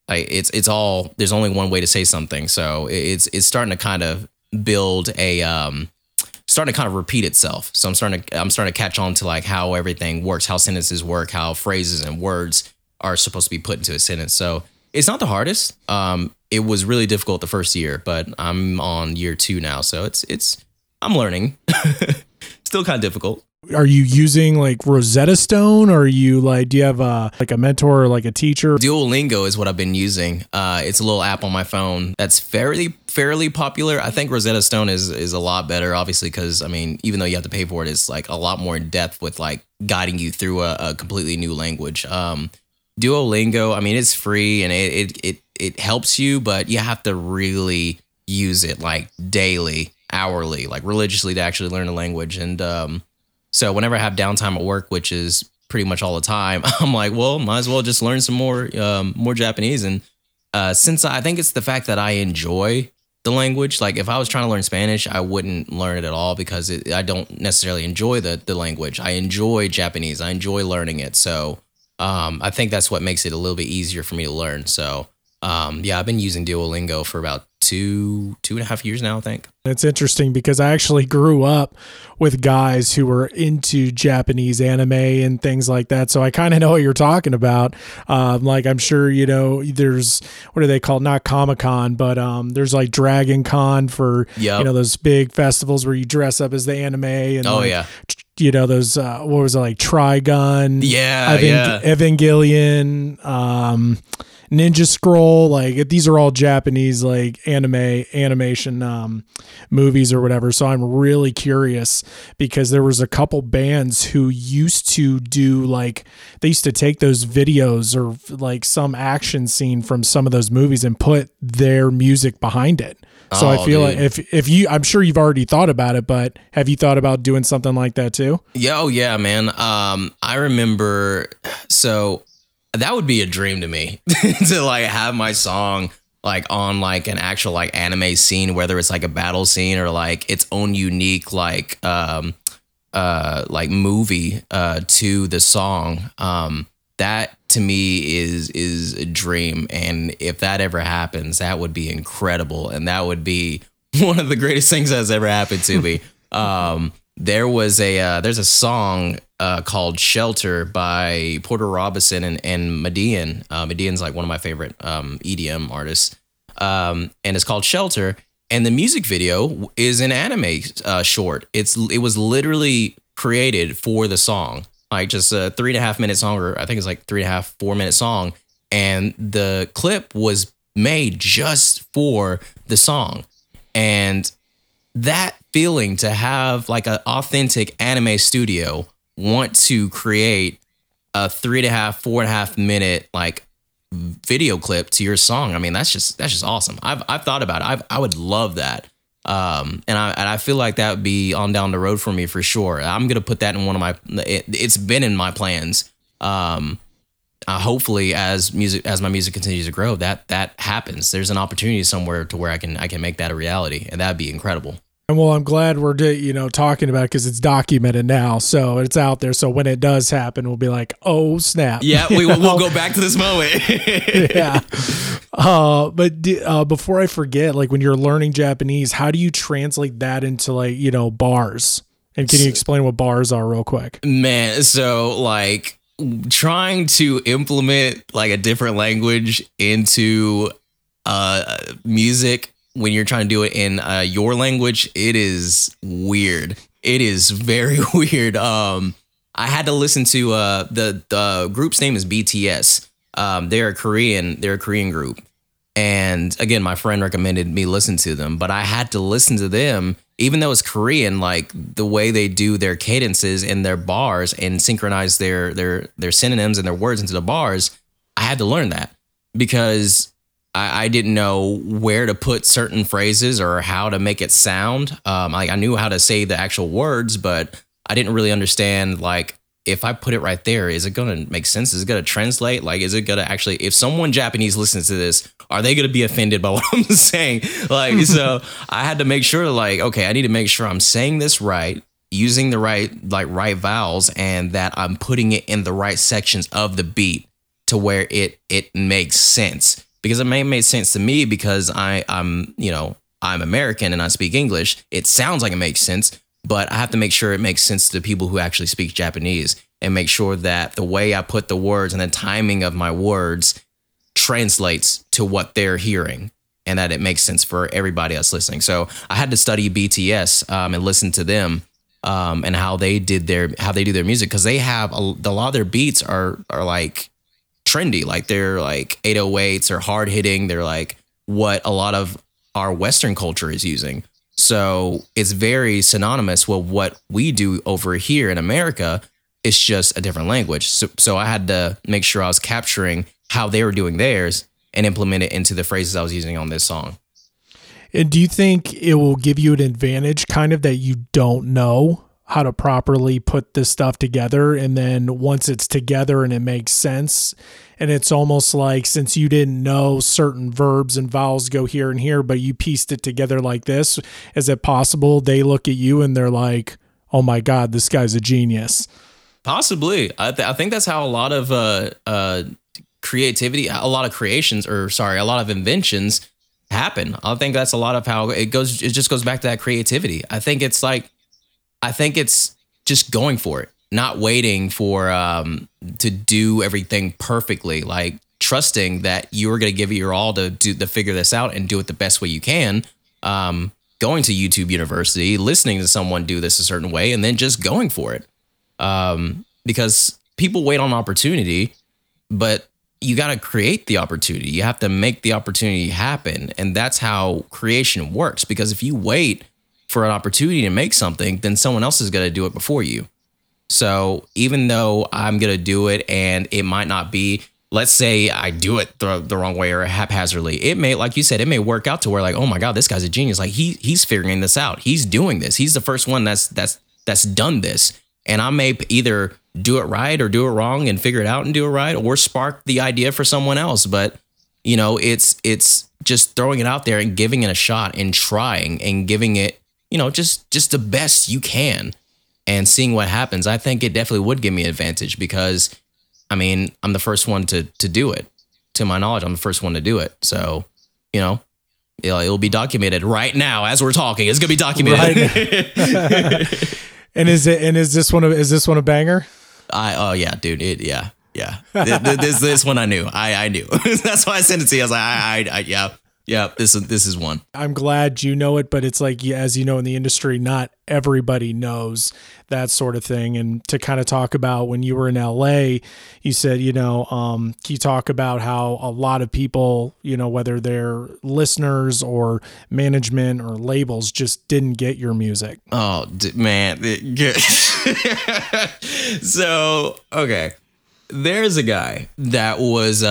it's all, there's only one way to say something. So it's starting to kind of build starting to kind of repeat itself. So I'm starting to catch on to like how everything works, how sentences work, how phrases and words are supposed to be put into a sentence. So it's not the hardest. It was really difficult the first year, but I'm on year 2 now. So I'm learning. Still kind of difficult. Are you using like Rosetta Stone, or are you like, do you have a mentor or like a teacher? Duolingo is what I've been using. It's a little app on my phone that's fairly popular. I think Rosetta Stone is a lot better, obviously, because I mean, even though you have to pay for it, it's like a lot more in depth with like guiding you through a completely new language. Duolingo, I mean, it's free and it helps you, but you have to really use it like daily, hourly, like religiously to actually learn a language. And so whenever I have downtime at work, which is pretty much all the time, I'm like, well, might as well just learn some more Japanese. And since I think it's the fact that I enjoy the language, like if I was trying to learn Spanish, I wouldn't learn it at all because I don't necessarily enjoy the language. I enjoy Japanese. I enjoy learning it. So I think that's what makes it a little bit easier for me to learn. So I've been using Duolingo for about two and a half years now, I think. It's interesting because I actually grew up with guys who were into Japanese anime and things like that. So I kind of know what you're talking about. Like I'm sure, you know, there's, what are they called? Not Comic-Con, but there's like Dragon Con for, you know, those big festivals where you dress up as the anime. And you know, those, what was it, like Trigun? Evangelion. Ninja Scroll, like these are all Japanese, like animation movies or whatever. So I'm really curious because there was a couple bands who used to do like, they used to take those videos or like some action scene from some of those movies and put their music behind it. So I feel like if you, I'm sure you've already thought about it, but have you thought about doing something like that too? Yeah. Oh yeah, man. I remember, so that would be a dream to me to like have my song like on like an actual like anime scene, whether it's like a battle scene or like its own unique like movie to the song. That to me is a dream, and if that ever happens, that would be incredible, and that would be one of the greatest things that's ever happened to me. There was a there's a song called Shelter by Porter Robinson and Madeon. Madeon's like one of my favorite EDM artists. And it's called Shelter. And the music video is an anime short. It was literally created for the song. Like just a 3.5 minute song, or I think it's like 4 minute song. And the clip was made just for the song. And that feeling to have like an authentic anime studio want to create a 4.5 minute like video clip to your song. I mean, that's just awesome. I've thought about it. I would love that. And I feel like that would be on down the road for me for sure. I'm going to put that in one of my, it's been in my plans. Hopefully as my music continues to grow, that happens. There's an opportunity somewhere to where I can make that a reality, and that'd be incredible. And well, I'm glad we're talking about it because it's documented now, so it's out there. So when it does happen, we'll be like, "Oh snap!" Yeah, we'll go back to this moment. Yeah, but before I forget, like when you're learning Japanese, how do you translate that into like bars? And can you explain what bars are real quick? Man, so like trying to implement like a different language into music. When you're trying to do it in your language, it is weird. It is very weird. I had to listen to the group's name is BTS. They're a Korean group. And again, my friend recommended me listen to them, but I had to listen to them, even though it's Korean, like the way they do their cadences and their bars and synchronize their synonyms and their words into the bars. I had to learn that because I didn't know where to put certain phrases or how to make it sound. I knew how to say the actual words, but I didn't really understand, like, if I put it right there, is it going to make sense? Is it going to translate? Like, is it going to actually, if someone Japanese listens to this, are they going to be offended by what I'm saying? Like, so I had to make sure, like, okay, I need to make sure I'm saying this right, using the right vowels, and that I'm putting it in the right sections of the beat to where it makes sense. Because it may make sense to me because I'm American and I speak English. It sounds like it makes sense, but I have to make sure it makes sense to people who actually speak Japanese and make sure that the way I put the words and the timing of my words translates to what they're hearing and that it makes sense for everybody else listening. So I had to study BTS and listen to them and how they do their music, because they have a lot of their beats are like trendy, like they're like 808s or hard hitting. They're like what a lot of our Western culture is using. So it's very synonymous with what we do over here in America. It's just a different language. So I had to make sure I was capturing how they were doing theirs and implement it into the phrases I was using on this song. And do you think it will give you an advantage kind of that you don't know how to properly put this stuff together. And then once it's together and it makes sense, and it's almost like, since you didn't know certain verbs and vowels go here and here, but you pieced it together like this, is it possible they look at you and they're like, oh my God, this guy's a genius? Possibly. I think that's how a lot of creativity, a lot of creations, or sorry, a lot of inventions happen. I think that's a lot of how it goes. It just goes back to that creativity. I think it's just going for it, not waiting for to do everything perfectly, like trusting that you are going to give it your all to figure this out and do it the best way you can. Going to YouTube University, listening to someone do this a certain way, and then just going for it. Because people wait on opportunity, but you got to create the opportunity. You have to make the opportunity happen. And that's how creation works. Because if you wait for an opportunity to make something, then someone else is going to do it before you. So even though I'm going to do it and it might not be, let's say I do it the wrong way or haphazardly, it may, like you said, it may work out to where like, oh my God, this guy's a genius. Like he's figuring this out. He's doing this. He's the first one that's done this. And I may either do it right or do it wrong and figure it out and do it right, or spark the idea for someone else. But, you know, it's just throwing it out there and giving it a shot and trying and giving it, you know, just the best you can and seeing what happens. I think it definitely would give me an advantage because, I mean, I'm the first one to do it. To my knowledge, I'm the first one to do it. So, you know, it'll be documented right now as we're talking. It's going to be documented. Right. Is this one a banger? Yeah, dude. This one I knew. I knew. That's why I sent it to you. I was like, yeah. This is one. I'm glad you know it, but it's like, as you know, in the industry, not everybody knows that sort of thing. And to kind of talk about when you were in LA, you said, you know, you talk about how a lot of people, you know, whether they're listeners or management or labels, just didn't get your music. Oh man. So, okay. There's a guy that was,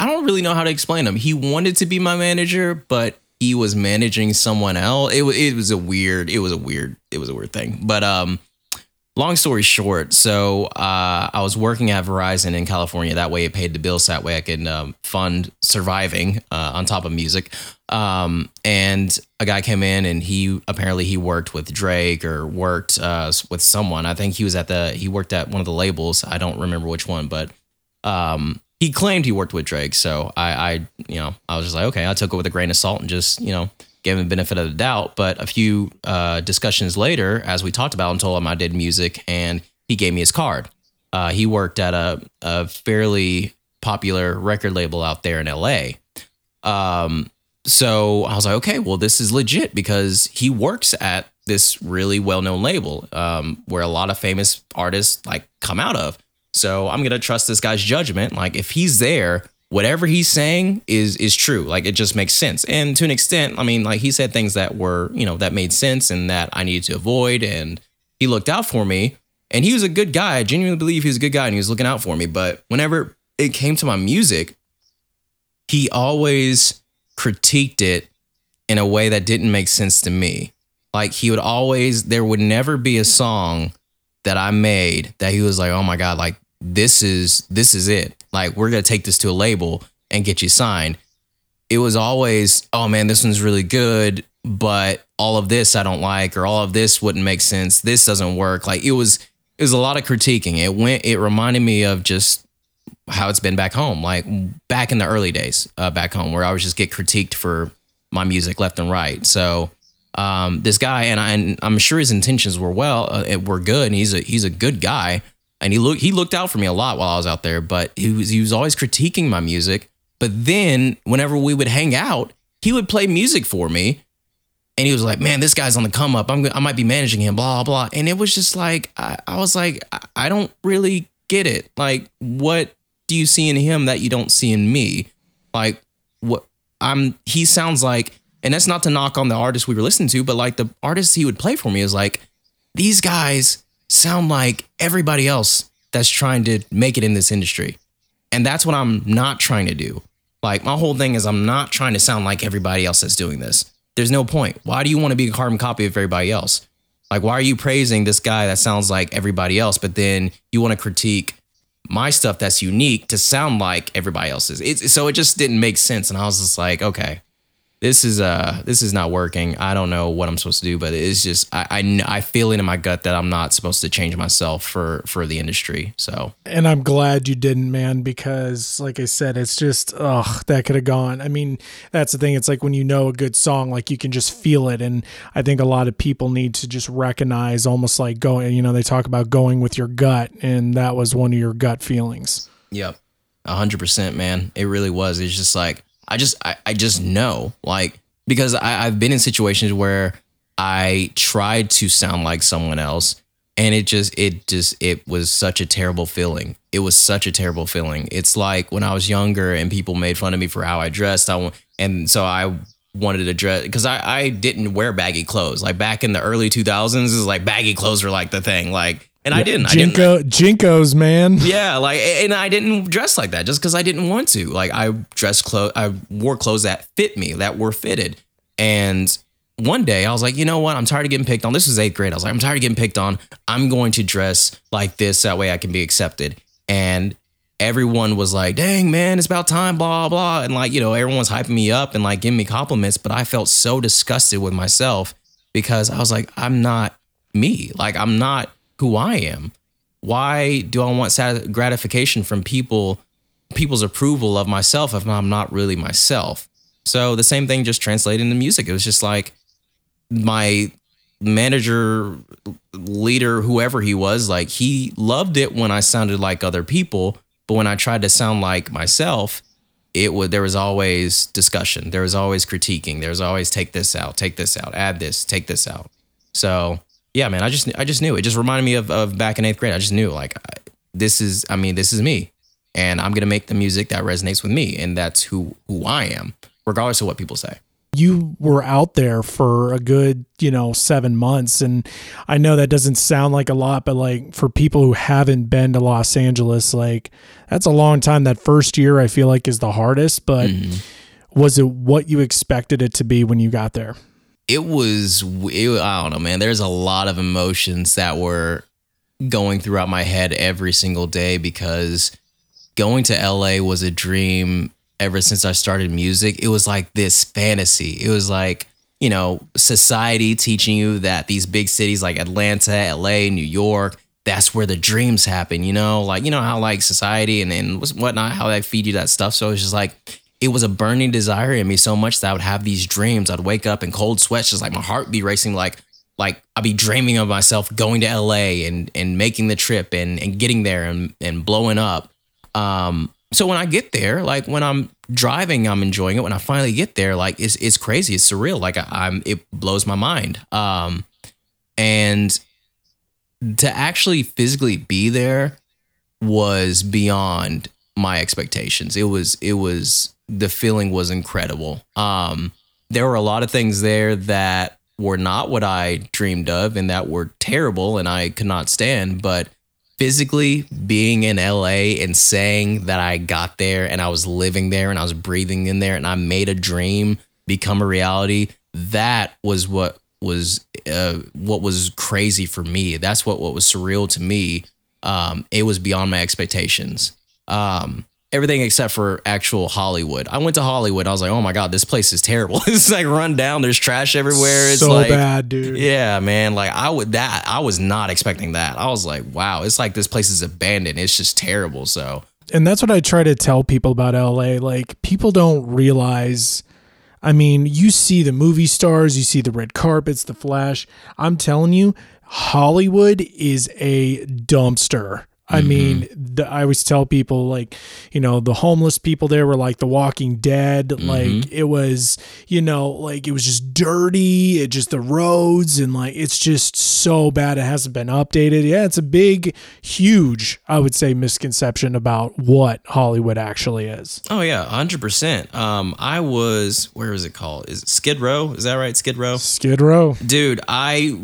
I don't really know how to explain him. He wanted to be my manager, but he was managing someone else. It was a weird thing. But long story short, so I was working at Verizon in California. That way it paid the bills. That way I could fund surviving on top of music. And a guy came in and he worked with Drake or worked with someone. I think he worked at one of the labels. I don't remember which one, but he claimed he worked with Drake. So I was just like, okay, I took it with a grain of salt and just, you know, gave him the benefit of the doubt. But a few discussions later, as we talked about, and told him I did music, and he gave me his card. He worked at a fairly popular record label out there in LA. So I was like, okay, well, this is legit because he works at this really well-known label where a lot of famous artists like come out of. So I'm going to trust this guy's judgment. Like if he's there, whatever he's saying is true. Like it just makes sense. And to an extent, I mean, like he said things that were, you know, that made sense and that I needed to avoid. And he looked out for me and he was a good guy. I genuinely believe he was a good guy and he was looking out for me. But whenever it came to my music, he always critiqued it in a way that didn't make sense to me. Like he would always, there would never be a song that I made that he was like, oh my God, like this is it. Like, we're going to take this to a label and get you signed. It was always, oh man, this one's really good, but all of this I don't like, or all of this wouldn't make sense. This doesn't work. Like it was a lot of critiquing. It reminded me of just how it's been back home. Like back in the early days back home where I would just get critiqued for my music left and right. So this guy, and I'm sure his intentions were were good, and he's a good guy, and he looked out for me a lot while I was out there. But he was always critiquing my music. But then whenever we would hang out, he would play music for me, and he was like, "Man, this guy's on the come up. I might be managing him." Blah blah. And it was just like I was like, I don't really get it. Like, what do you see in him that you don't see in me? Like, what he sounds like. And that's not to knock on the artists we were listening to, but like the artists he would play for me is like, these guys sound like everybody else that's trying to make it in this industry. And that's what I'm not trying to do. Like my whole thing is I'm not trying to sound like everybody else that's doing this. There's no point. Why do you want to be a carbon copy of everybody else? Like, why are you praising this guy that sounds like everybody else, but then you want to critique my stuff that's unique to sound like everybody else's? So it just didn't make sense. And I was just like, okay, this is not working. I don't know what I'm supposed to do, but it's just, I feel it in my gut that I'm not supposed to change myself for the industry. So, and I'm glad you didn't, man, because like I said, it's just, that could have gone. I mean, that's the thing. It's like when you know a good song, like you can just feel it. And I think a lot of people need to just recognize, almost like going, you know, they talk about going with your gut, and that was one of your gut feelings. Yep. 100%, man. It really was. It's just like, I just know, like, because I've been in situations where I tried to sound like someone else, and it was such a terrible feeling. It was such a terrible feeling. It's like when I was younger and people made fun of me for how I dressed. And so I wanted to dress because I didn't wear baggy clothes. Like back in the early 2000s, it was like baggy clothes were like the thing. Like, and yeah, Jinkos, man. Yeah, like, and I didn't dress like that just because I didn't want to. Like, I wore clothes that fit me, that were fitted. And one day I was like, you know what? I'm tired of getting picked on. This was 8th grade. I was like, I'm tired of getting picked on. I'm going to dress like this. That way I can be accepted. And everyone was like, dang, man, it's about time, blah, blah. And like, you know, everyone's hyping me up and like giving me compliments. But I felt so disgusted with myself because I was like, I'm not me. Like, I'm not who I am. Why do I want gratification from people's approval of myself if I'm not really myself? So the same thing just translated into music. It was just like my manager, leader, whoever he was, like he loved it when I sounded like other people, but when I tried to sound like myself, there was always discussion. There was always critiquing. There was always take this out, add this, take this out. So yeah, man, I just knew. It just reminded me of back in 8th grade. I just knew, like, this is me, and I'm going to make the music that resonates with me. And that's who I am, regardless of what people say. You were out there for a good, 7 months. And I know that doesn't sound like a lot, but like for people who haven't been to Los Angeles, like that's a long time. That first year I feel like is the hardest, but was it what you expected it to be when you got there? I don't know, man. There's a lot of emotions that were going throughout my head every single day because going to LA was a dream ever since I started music. It was like this fantasy. It was like, society teaching you that these big cities like Atlanta, LA, New York, that's where the dreams happen, like, how like society and whatnot, how they feed you that stuff. So it's just like, it was a burning desire in me so much that I would have these dreams. I'd wake up in cold sweats, just like my heart be racing, like I'd be dreaming of myself going to LA and making the trip and getting there and blowing up. So when I get there, like when I'm driving, I'm enjoying it. When I finally get there, like it's crazy, it's surreal. Like it blows my mind. And to actually physically be there was beyond my expectations. It was. The feeling was incredible. There were a lot of things there that were not what I dreamed of and that were terrible and I could not stand. But physically being in LA and saying that I got there and I was living there and I was breathing in there and I made a dream become a reality, that was what was crazy for me. That's what was surreal to me. It was beyond my expectations. Everything except for actual Hollywood. I went to Hollywood. I was like, oh my God, this place is terrible. It's like run down. There's trash everywhere. It's so like, bad, dude. Yeah, man. Like I was not expecting that. I was like, wow, it's like this place is abandoned. It's just terrible. So, and that's what I try to tell people about LA. Like people don't realize, I mean, you see the movie stars, you see the red carpets, the flash. I'm telling you, Hollywood is a dumpster. I mean, I always tell people like, the homeless people there were like the Walking Dead. Like it was, like it was just dirty. It just the roads and like it's just so bad. It hasn't been updated. Yeah, it's a big, huge, I would say, misconception about what Hollywood actually is. Oh, yeah, 100%. I was, where is it called? Is it Skid Row? Is that right? Skid Row? Skid Row. Dude, I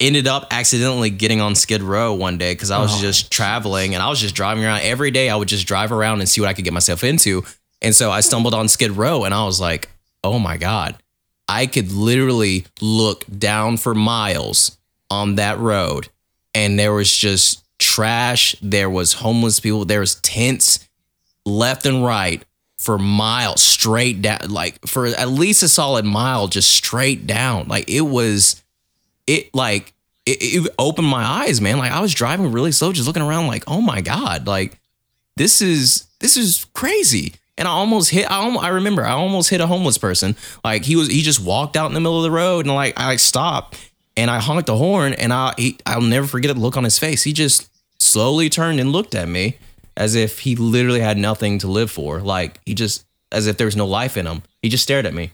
ended up accidentally getting on Skid Row one day because I was just traveling and I was just driving around every day. I would just drive around and see what I could get myself into. And so I stumbled on Skid Row and I was like, oh my God, I could literally look down for miles on that road, and there was just trash. There was homeless people. There was tents left and right for miles straight down, like for at least a solid mile, just straight down. Like it opened my eyes, man. Like I was driving really slow, just looking around like, oh my God, like this is crazy. And I remember I almost hit a homeless person. Like he just walked out in the middle of the road, and like I stopped and I honked the horn, and I'll never forget the look on his face. He just slowly turned and looked at me as if he literally had nothing to live for. Like he just, as if there was no life in him. He just stared at me,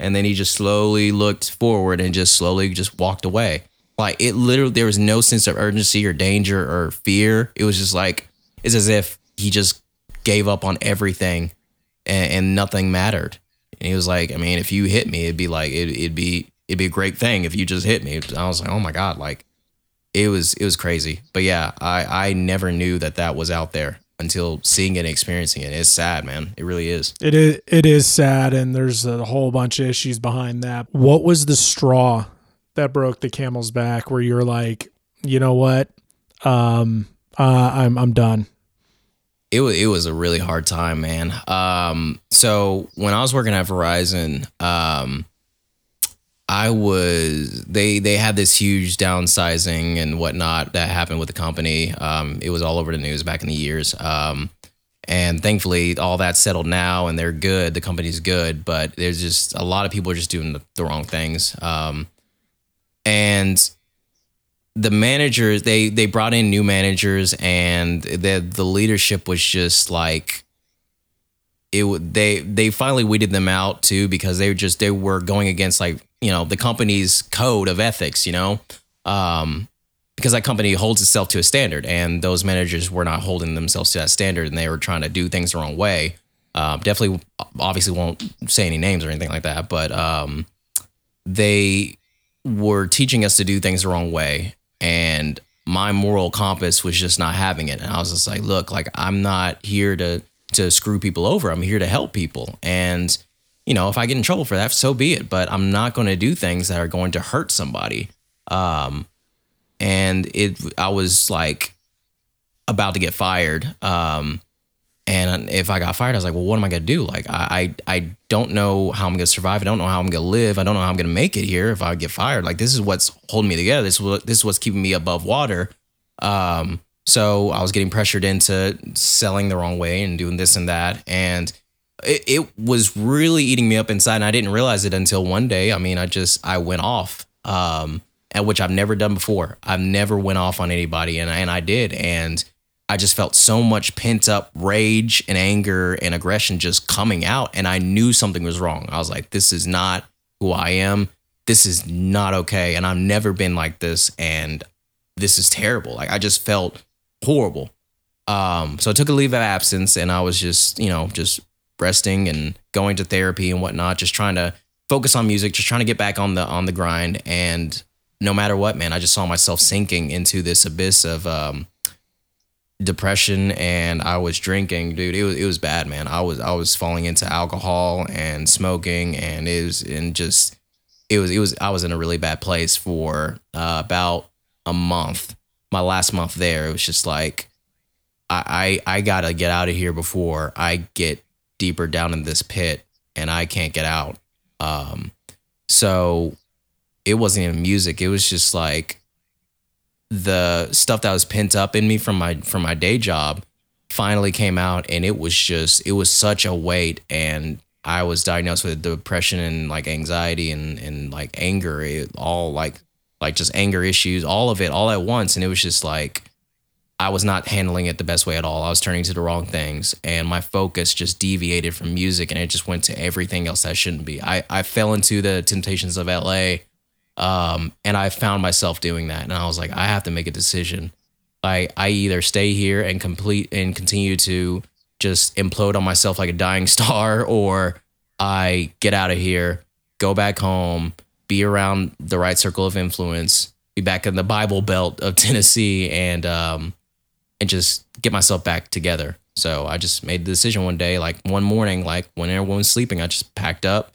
and then he just slowly looked forward and just slowly just walked away. Like it literally, there was no sense of urgency or danger or fear. It was just like, it's as if he just gave up on everything and nothing mattered. And he was like, I mean, if you hit me, it'd be a great thing if you just hit me. I was like, oh my God, like it was crazy. But yeah, I never knew that was out there until seeing it and experiencing it. It's sad, man. It really is. It is sad. And there's a whole bunch of issues behind that. What was the straw that broke the camel's back where you're like, you know what? I'm done. It was a really hard time, man. So when I was working at Verizon, they had this huge downsizing and whatnot that happened with the company. It was all over the news back in the years. And thankfully all that's settled now and they're good. The company's good, but there's just a lot of people are just doing the wrong things. And the managers, they brought in new managers, and the leadership was just like, they finally weeded them out too, because they were going against, like, you know, the company's code of ethics, you know, because that company holds itself to a standard, and those managers were not holding themselves to that standard, and they were trying to do things the wrong way. Definitely, obviously won't say any names or anything like that, but they were teaching us to do things the wrong way. And my moral compass was just not having it. And I was just like, look, like I'm not here to screw people over. I'm here to help people. And, you know, if I get in trouble for that, so be it. But I'm not going to do things that are going to hurt somebody. I was like about to get fired. And if I got fired, I was like, well, what am I going to do? Like, I don't know how I'm going to survive. I don't know how I'm going to live. I don't know how I'm going to make it here if I get fired. Like, this is what's holding me together. This is what's keeping me above water. So I was getting pressured into selling the wrong way and doing this and that. And it was really eating me up inside. And I didn't realize it until one day. I mean, I went off, at which I've never done before. I've never went off on anybody. And I did. And I just felt so much pent up rage and anger and aggression just coming out. And I knew something was wrong. I was like, this is not who I am. This is not okay. And I've never been like this. And this is terrible. Like I just felt horrible. So I took a leave of absence, and I was just, you know, just resting and going to therapy and whatnot, just trying to focus on music, just trying to get back on the grind. And no matter what, man, I just saw myself sinking into this abyss of depression, and I was drinking, dude. It was bad, man. I was falling into alcohol and smoking, and I was in a really bad place for about a month. My last month there, it was just like, I gotta get out of here before I get deeper down in this pit and I can't get out. So it wasn't even music. It was just like the stuff that was pent up in me from my day job finally came out, and it was such a weight. And I was diagnosed with depression and like anxiety and like anger, it all like just anger issues, all of it, all at once. And it was just like, I was not handling it the best way at all. I was turning to the wrong things, and my focus just deviated from music, and it just went to everything else that shouldn't be. I fell into the temptations of LA, and I found myself doing that. And I was like, I have to make a decision. I either stay here and continue to just implode on myself like a dying star, or I get out of here, go back home, be around the right circle of influence, be back in the Bible Belt of Tennessee, and just get myself back together. So I just made the decision one day, like one morning, like when everyone was sleeping, I just packed up,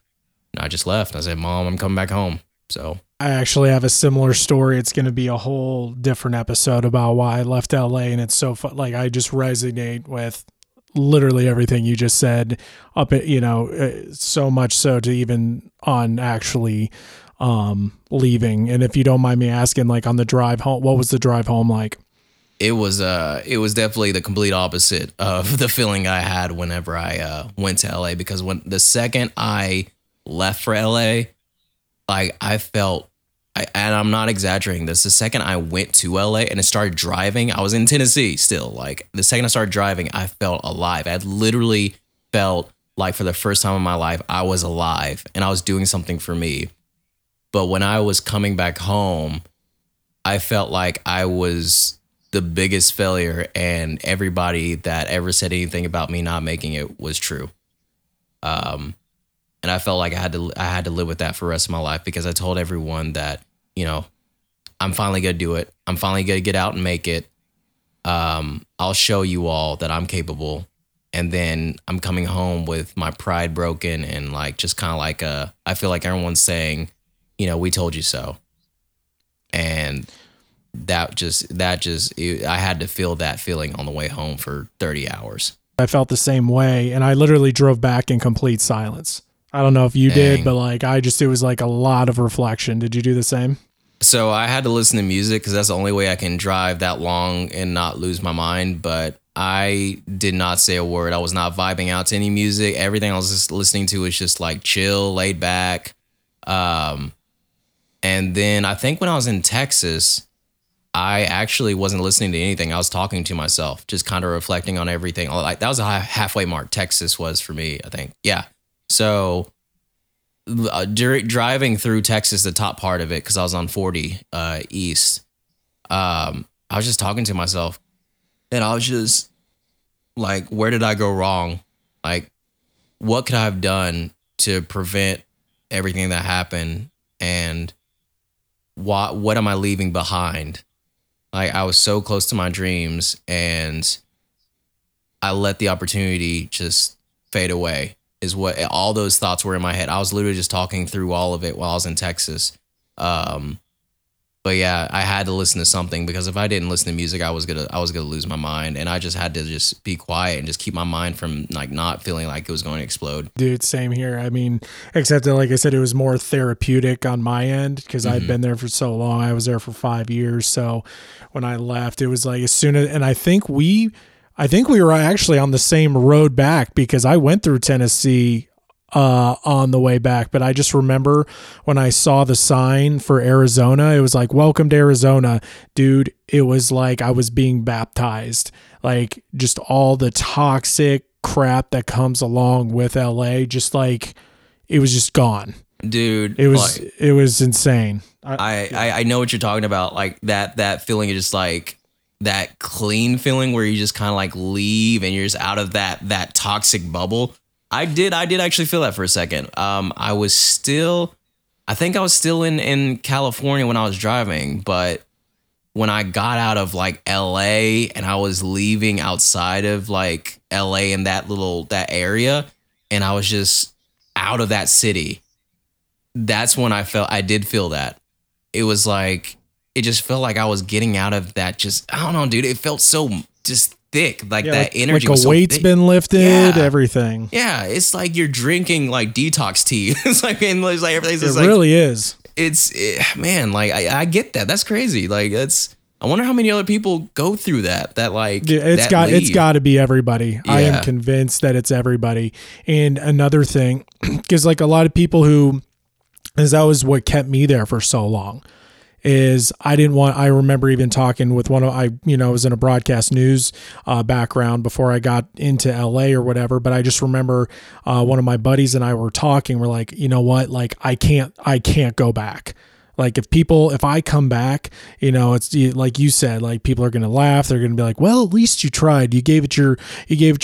And I just left. I said, Mom, I'm coming back home. So I actually have a similar story. It's going to be a whole different episode about why I left LA. And it's so fun. Like, I just resonate with literally everything you just said up at, you know, so much so to even on actually leaving. And if you don't mind me asking, like, on the drive home, what was the drive home like? It was definitely the complete opposite of the feeling I had whenever I went to LA, because when the second I left for LA, like, I felt, and I'm not exaggerating this, the second I went to LA and I started driving, I was in Tennessee still. Like, the second I started driving, I felt alive. I literally felt like, for the first time in my life, I was alive and I was doing something for me. But when I was coming back home, I felt like I was the biggest failure, and everybody that ever said anything about me not making it was true. And I felt like I had to live with that for the rest of my life, because I told everyone that, you know, I'm finally going to do it. I'm finally going to get out and make it. I'll show you all that I'm capable. And then I'm coming home with my pride broken, and like, just kind of like, I feel like everyone's saying, you know, we told you so. And I had to feel that feeling on the way home for 30 hours. I felt the same way. And I literally drove back in complete silence. I don't know if you did, but like, it was like a lot of reflection. Did you do the same? So I had to listen to music, because that's the only way I can drive that long and not lose my mind. But I did not say a word. I was not vibing out to any music. Everything I was just listening to was just like chill, laid back. And then I think when I was in Texas, I actually wasn't listening to anything. I was talking to myself, just kind of reflecting on everything. Like, that was a halfway mark Texas was for me, I think. Yeah. So driving through Texas, the top part of it, because I was on 40 East, I was just talking to myself, and I was just like, where did I go wrong? Like, what could I have done to prevent everything that happened? And what am I leaving behind? Like, I was so close to my dreams, and I let the opportunity just fade away, is what all those thoughts were in my head. I was literally just talking through all of it while I was in Texas. But yeah, I had to listen to something, because if I didn't listen to music, I was gonna lose my mind. And I just had to just be quiet and just keep my mind from like not feeling like it was going to explode. Dude, same here. I mean, except that, like I said, it was more therapeutic on my end, because I'd been there for so long. I was there for 5 years. So when I left, it was like as soon as, and I think we were actually on the same road back, because I went through Tennessee on the way back. But I just remember when I saw the sign for Arizona, it was like, welcome to Arizona, dude. It was like I was being baptized, like just all the toxic crap that comes along with LA. Just like, it was just gone, dude. It was insane. I know what you're talking about. Like that feeling of just like that clean feeling where you just kind of like leave and you're just out of that toxic bubble. I did actually feel that for a second. I think I was still in California when I was driving, but when I got out of like LA and I was leaving outside of like LA in that area, and I was just out of that city, that's when I did feel that. It was like, it just felt like I was getting out of that. Just, I don't know, dude, it felt so just thick, like, yeah, that like, energy, like was a so weight's thick. Been lifted, yeah. Everything. Yeah, it's like you're drinking like detox tea. It's like, and it's like everything's. It really like, is. Man. Like I get that. That's crazy. Like that's. I wonder how many other people go through that. That like yeah, it's that got leave. It's got to be everybody. Yeah. I am convinced that it's everybody. And another thing, because like a lot of people who, is that was what kept me there for so long. Is I didn't want, I remember even talking with I was in a broadcast news background before I got into LA or whatever, but I just remember one of my buddies and I were talking, we're like, you know what, like I can't go back. Like if I come back, you know, it's like you said, like people are going to laugh. They're going to be like, well, at least you tried, you gave it your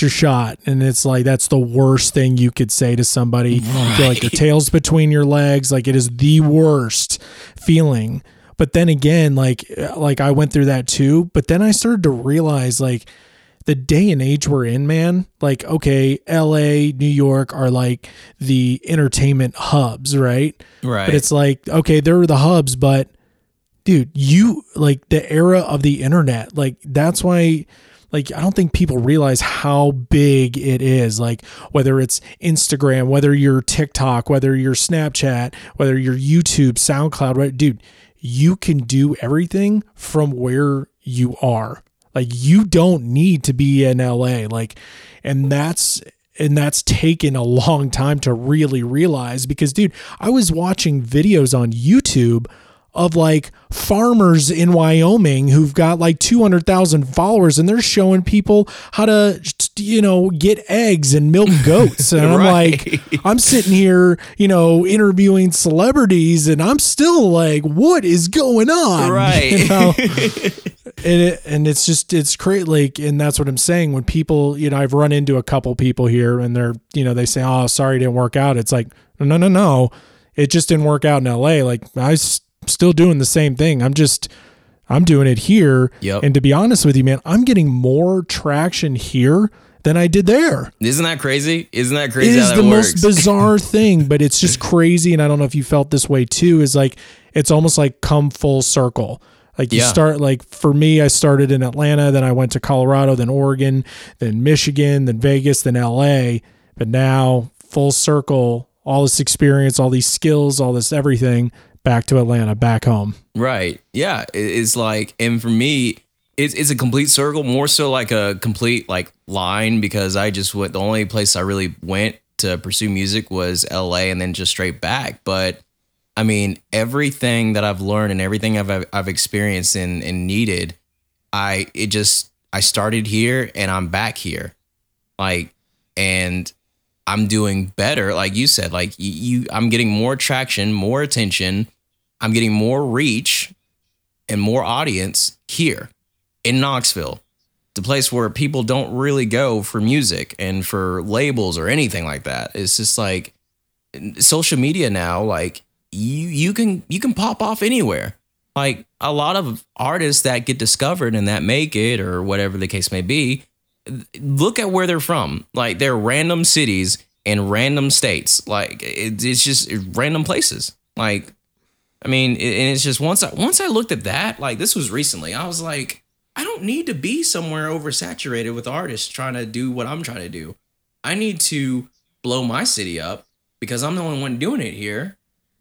shot. And it's like, that's the worst thing you could say to somebody. Right. You feel like your tail's between your legs. Like it is the worst feeling. But then again, like I went through that too, but then I started to realize like the day and age we're in, man, like, okay, LA, New York are like the entertainment hubs, right? Right. But it's like, okay, they're the hubs, but dude, you like the era of the internet, like that's why, like, I don't think people realize how big it is. Like whether it's Instagram, whether you're TikTok, whether you're Snapchat, whether you're YouTube, SoundCloud, right? Dude, you can do everything from where you are. Like you don't need to be in LA. Like, and that's taken a long time to really realize, because dude, I was watching videos on YouTube of like farmers in Wyoming who've got like 200,000 followers and they're showing people how to, you know, get eggs and milk goats. And right. I'm like, I'm sitting here, you know, interviewing celebrities and I'm still like, what is going on? Right. You know? and it's just, it's great. Like, and that's what I'm saying. When people, you know, I've run into a couple people here and they're, you know, they say, oh, sorry, it didn't work out. It's like, no. It just didn't work out in LA. Like I'm still doing the same thing. I'm doing it here. Yep. And to be honest with you, man, I'm getting more traction here than I did there. Isn't that crazy? It is the most bizarre thing, but it's just crazy. And I don't know if you felt this way too, is like, it's almost like come full circle. Like you start, like for me, I started in Atlanta, then I went to Colorado, then Oregon, then Michigan, then Vegas, then LA, but now full circle, all this experience, all these skills, all this, everything, back to Atlanta, back home. Right. Yeah. It's like, and for me, it's a complete circle, more so like a complete like line, because I just went, the only place I really went to pursue music was LA, and then just straight back. But I mean, everything that I've learned and everything I've experienced and needed, I started here and I'm back here. Like, and I'm doing better. Like you said, like I'm getting more traction, more attention. I'm getting more reach and more audience here in Knoxville, the place where people don't really go for music and for labels or anything like that. It's just like social media now, like you can pop off anywhere. Like a lot of artists that get discovered and that make it or whatever the case may be, look at where they're from. Like they're random cities and random states. Like it's just random places. Like, I mean, and it's just once I looked at that, like this was recently, I was like, I don't need to be somewhere oversaturated with artists trying to do what I'm trying to do. I need to blow my city up because I'm the only one doing it here.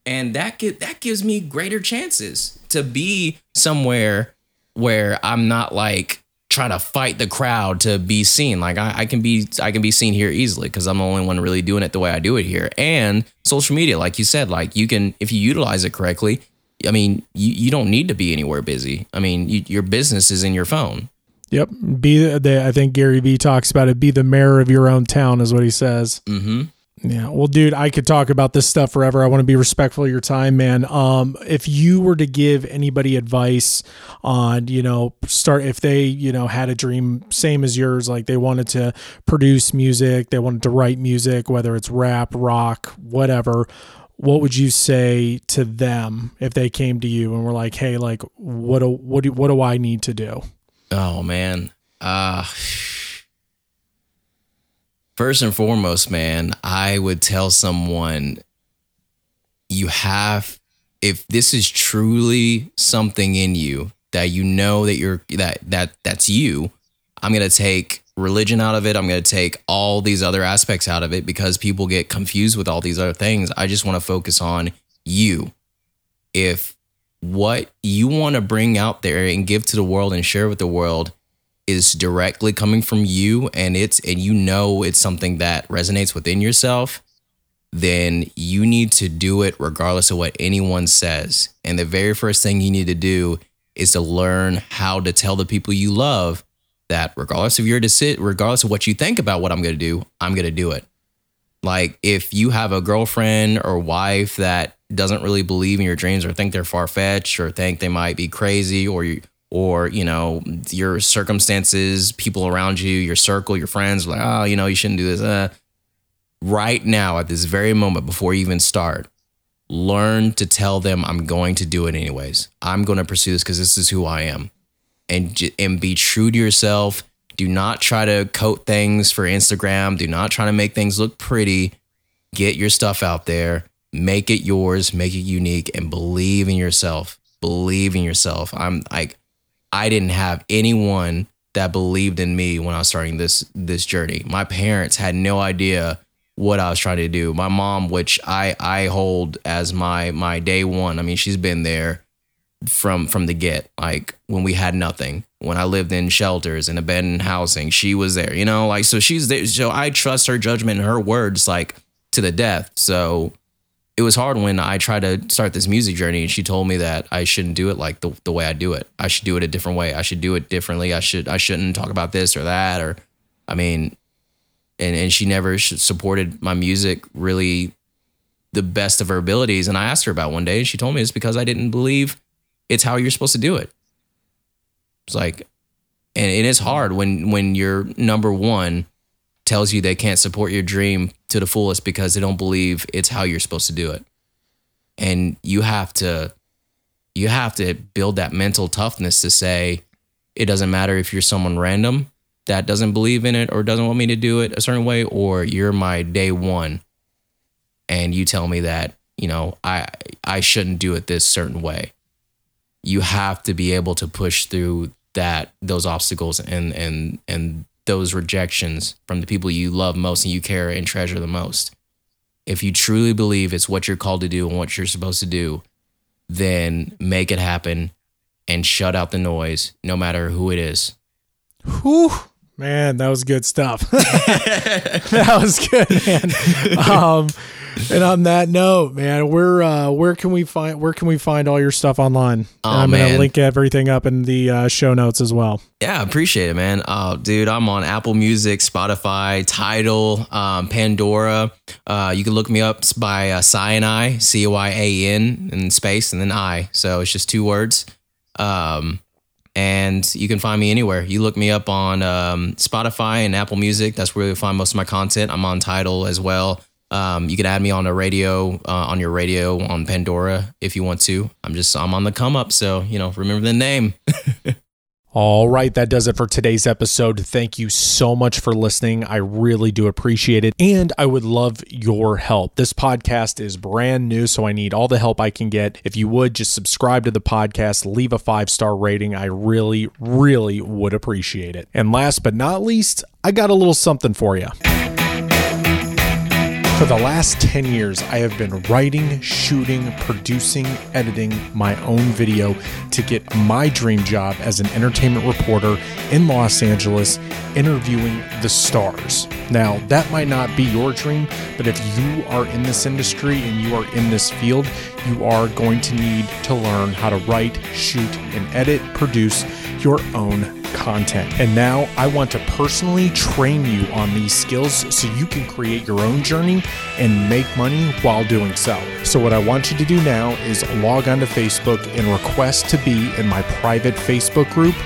And that gives me greater chances to be somewhere where I'm not like trying to fight the crowd to be seen. Like I can be seen here easily because I'm the only one really doing it the way I do it here. And social media, like you said, like you can, if you utilize it correctly, I mean, you don't need to be anywhere busy. I mean, your business is in your phone. Yep. I think Gary V talks about it. Be the mayor of your own town is what he says. Mm-hmm. Yeah. Well, dude, I could talk about this stuff forever. I want to be respectful of your time, man. If you were to give anybody advice on, you know, if they, you know, had a dream same as yours, like they wanted to produce music, they wanted to write music, whether it's rap, rock, whatever, what would you say to them if they came to you and were like, hey, like, what do I need to do? Oh man. First and foremost, man, I would tell someone if this is truly something in you that you know that that's you, I'm going to take religion out of it. I'm going to take all these other aspects out of it because people get confused with all these other things. I just want to focus on you. If what you want to bring out there and give to the world and share with the world is directly coming from you and it's something that resonates within yourself, then you need to do it regardless of what anyone says. And the very first thing you need to do is to learn how to tell the people you love that regardless of what you think about what I'm going to do it. Like if you have a girlfriend or wife that doesn't really believe in your dreams or think they're far-fetched or think they might be crazy or, you know, your circumstances, people around you, your circle, your friends, like, oh, you know, you shouldn't do this. Right now, at this very moment, before you even start, learn to tell them I'm going to do it anyways. I'm going to pursue this because this is who I am. And be true to yourself. Do not try to coat things for Instagram. Do not try to make things look pretty. Get your stuff out there. Make it yours. Make it unique, and believe in yourself. Believe in yourself. I'm like, I didn't have anyone that believed in me when I was starting this journey. My parents had no idea what I was trying to do. My mom, which I hold as my day one. I mean, she's been there from the get. Like when we had nothing, when I lived in shelters and abandoned housing, she was there. You know, like, so she's there. So I trust her judgment and her words like to the death. So it was hard when I tried to start this music journey and she told me that I shouldn't do it like the way I do it. I should do it a different way. I should do it differently. I shouldn't talk about this or that, or, I mean, and she never supported my music really the best of her abilities. And I asked her about it one day and she told me it's because I didn't believe it's how you're supposed to do it. It's like, and it is hard when your number one tells you they can't support your dream to the fullest because they don't believe it's how you're supposed to do it. And you have to build that mental toughness to say, it doesn't matter if you're someone random that doesn't believe in it or doesn't want me to do it a certain way, or you're my day one and you tell me that, you know, I shouldn't do it this certain way. You have to be able to push through those obstacles and those rejections from the people you love most and you care and treasure the most. If you truly believe it's what you're called to do and what you're supposed to do, then make it happen and shut out the noise, no matter who it is. Whew, man, that was good stuff. That was good, man. And on that note, man, where can we find all your stuff online? Oh, I'm going to link everything up in the show notes as well. Yeah, appreciate it, man. Dude, I'm on Apple Music, Spotify, Tidal, Pandora. You can look me up by Cyan I, Cyan and space and then I. So it's just two words. And you can find me anywhere. You look me up on Spotify and Apple Music. That's where you'll find most of my content. I'm on Tidal as well. You can add me on your radio on Pandora if you want to. I'm on the come up, so you know, remember the name. All right, that does it for today's episode. Thank you so much for listening. I really do appreciate it, and I would love your help. This podcast is brand new, so I need all the help I can get. If you would, just subscribe to the podcast, leave a 5-star rating. I really, really would appreciate it. And last but not least, I got a little something for you. For the last 10 years, I have been writing, shooting, producing, editing my own video to get my dream job as an entertainment reporter in Los Angeles, interviewing the stars. Now, that might not be your dream, but if you are in this industry and you are in this field, you are going to need to learn how to write, shoot, and edit, produce your own content. And now I want to personally train you on these skills so you can create your own journey and make money while doing so. So what I want you to do now is log on to Facebook and request to be in my private Facebook group,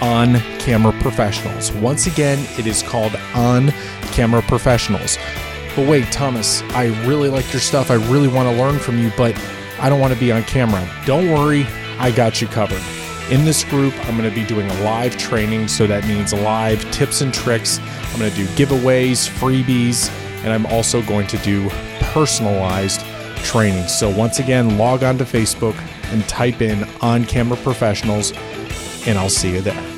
On Camera Professionals. Once again, it is called On Camera Professionals. But wait, Thomas, I really like your stuff. I really want to learn from you, but I don't want to be on camera. Don't worry, I got you covered. In this group, I'm going to be doing a live training, so that means live tips and tricks. I'm going to do giveaways, freebies, and I'm also going to do personalized training. So once again, log on to Facebook and type in On Camera Professionals, and I'll see you there.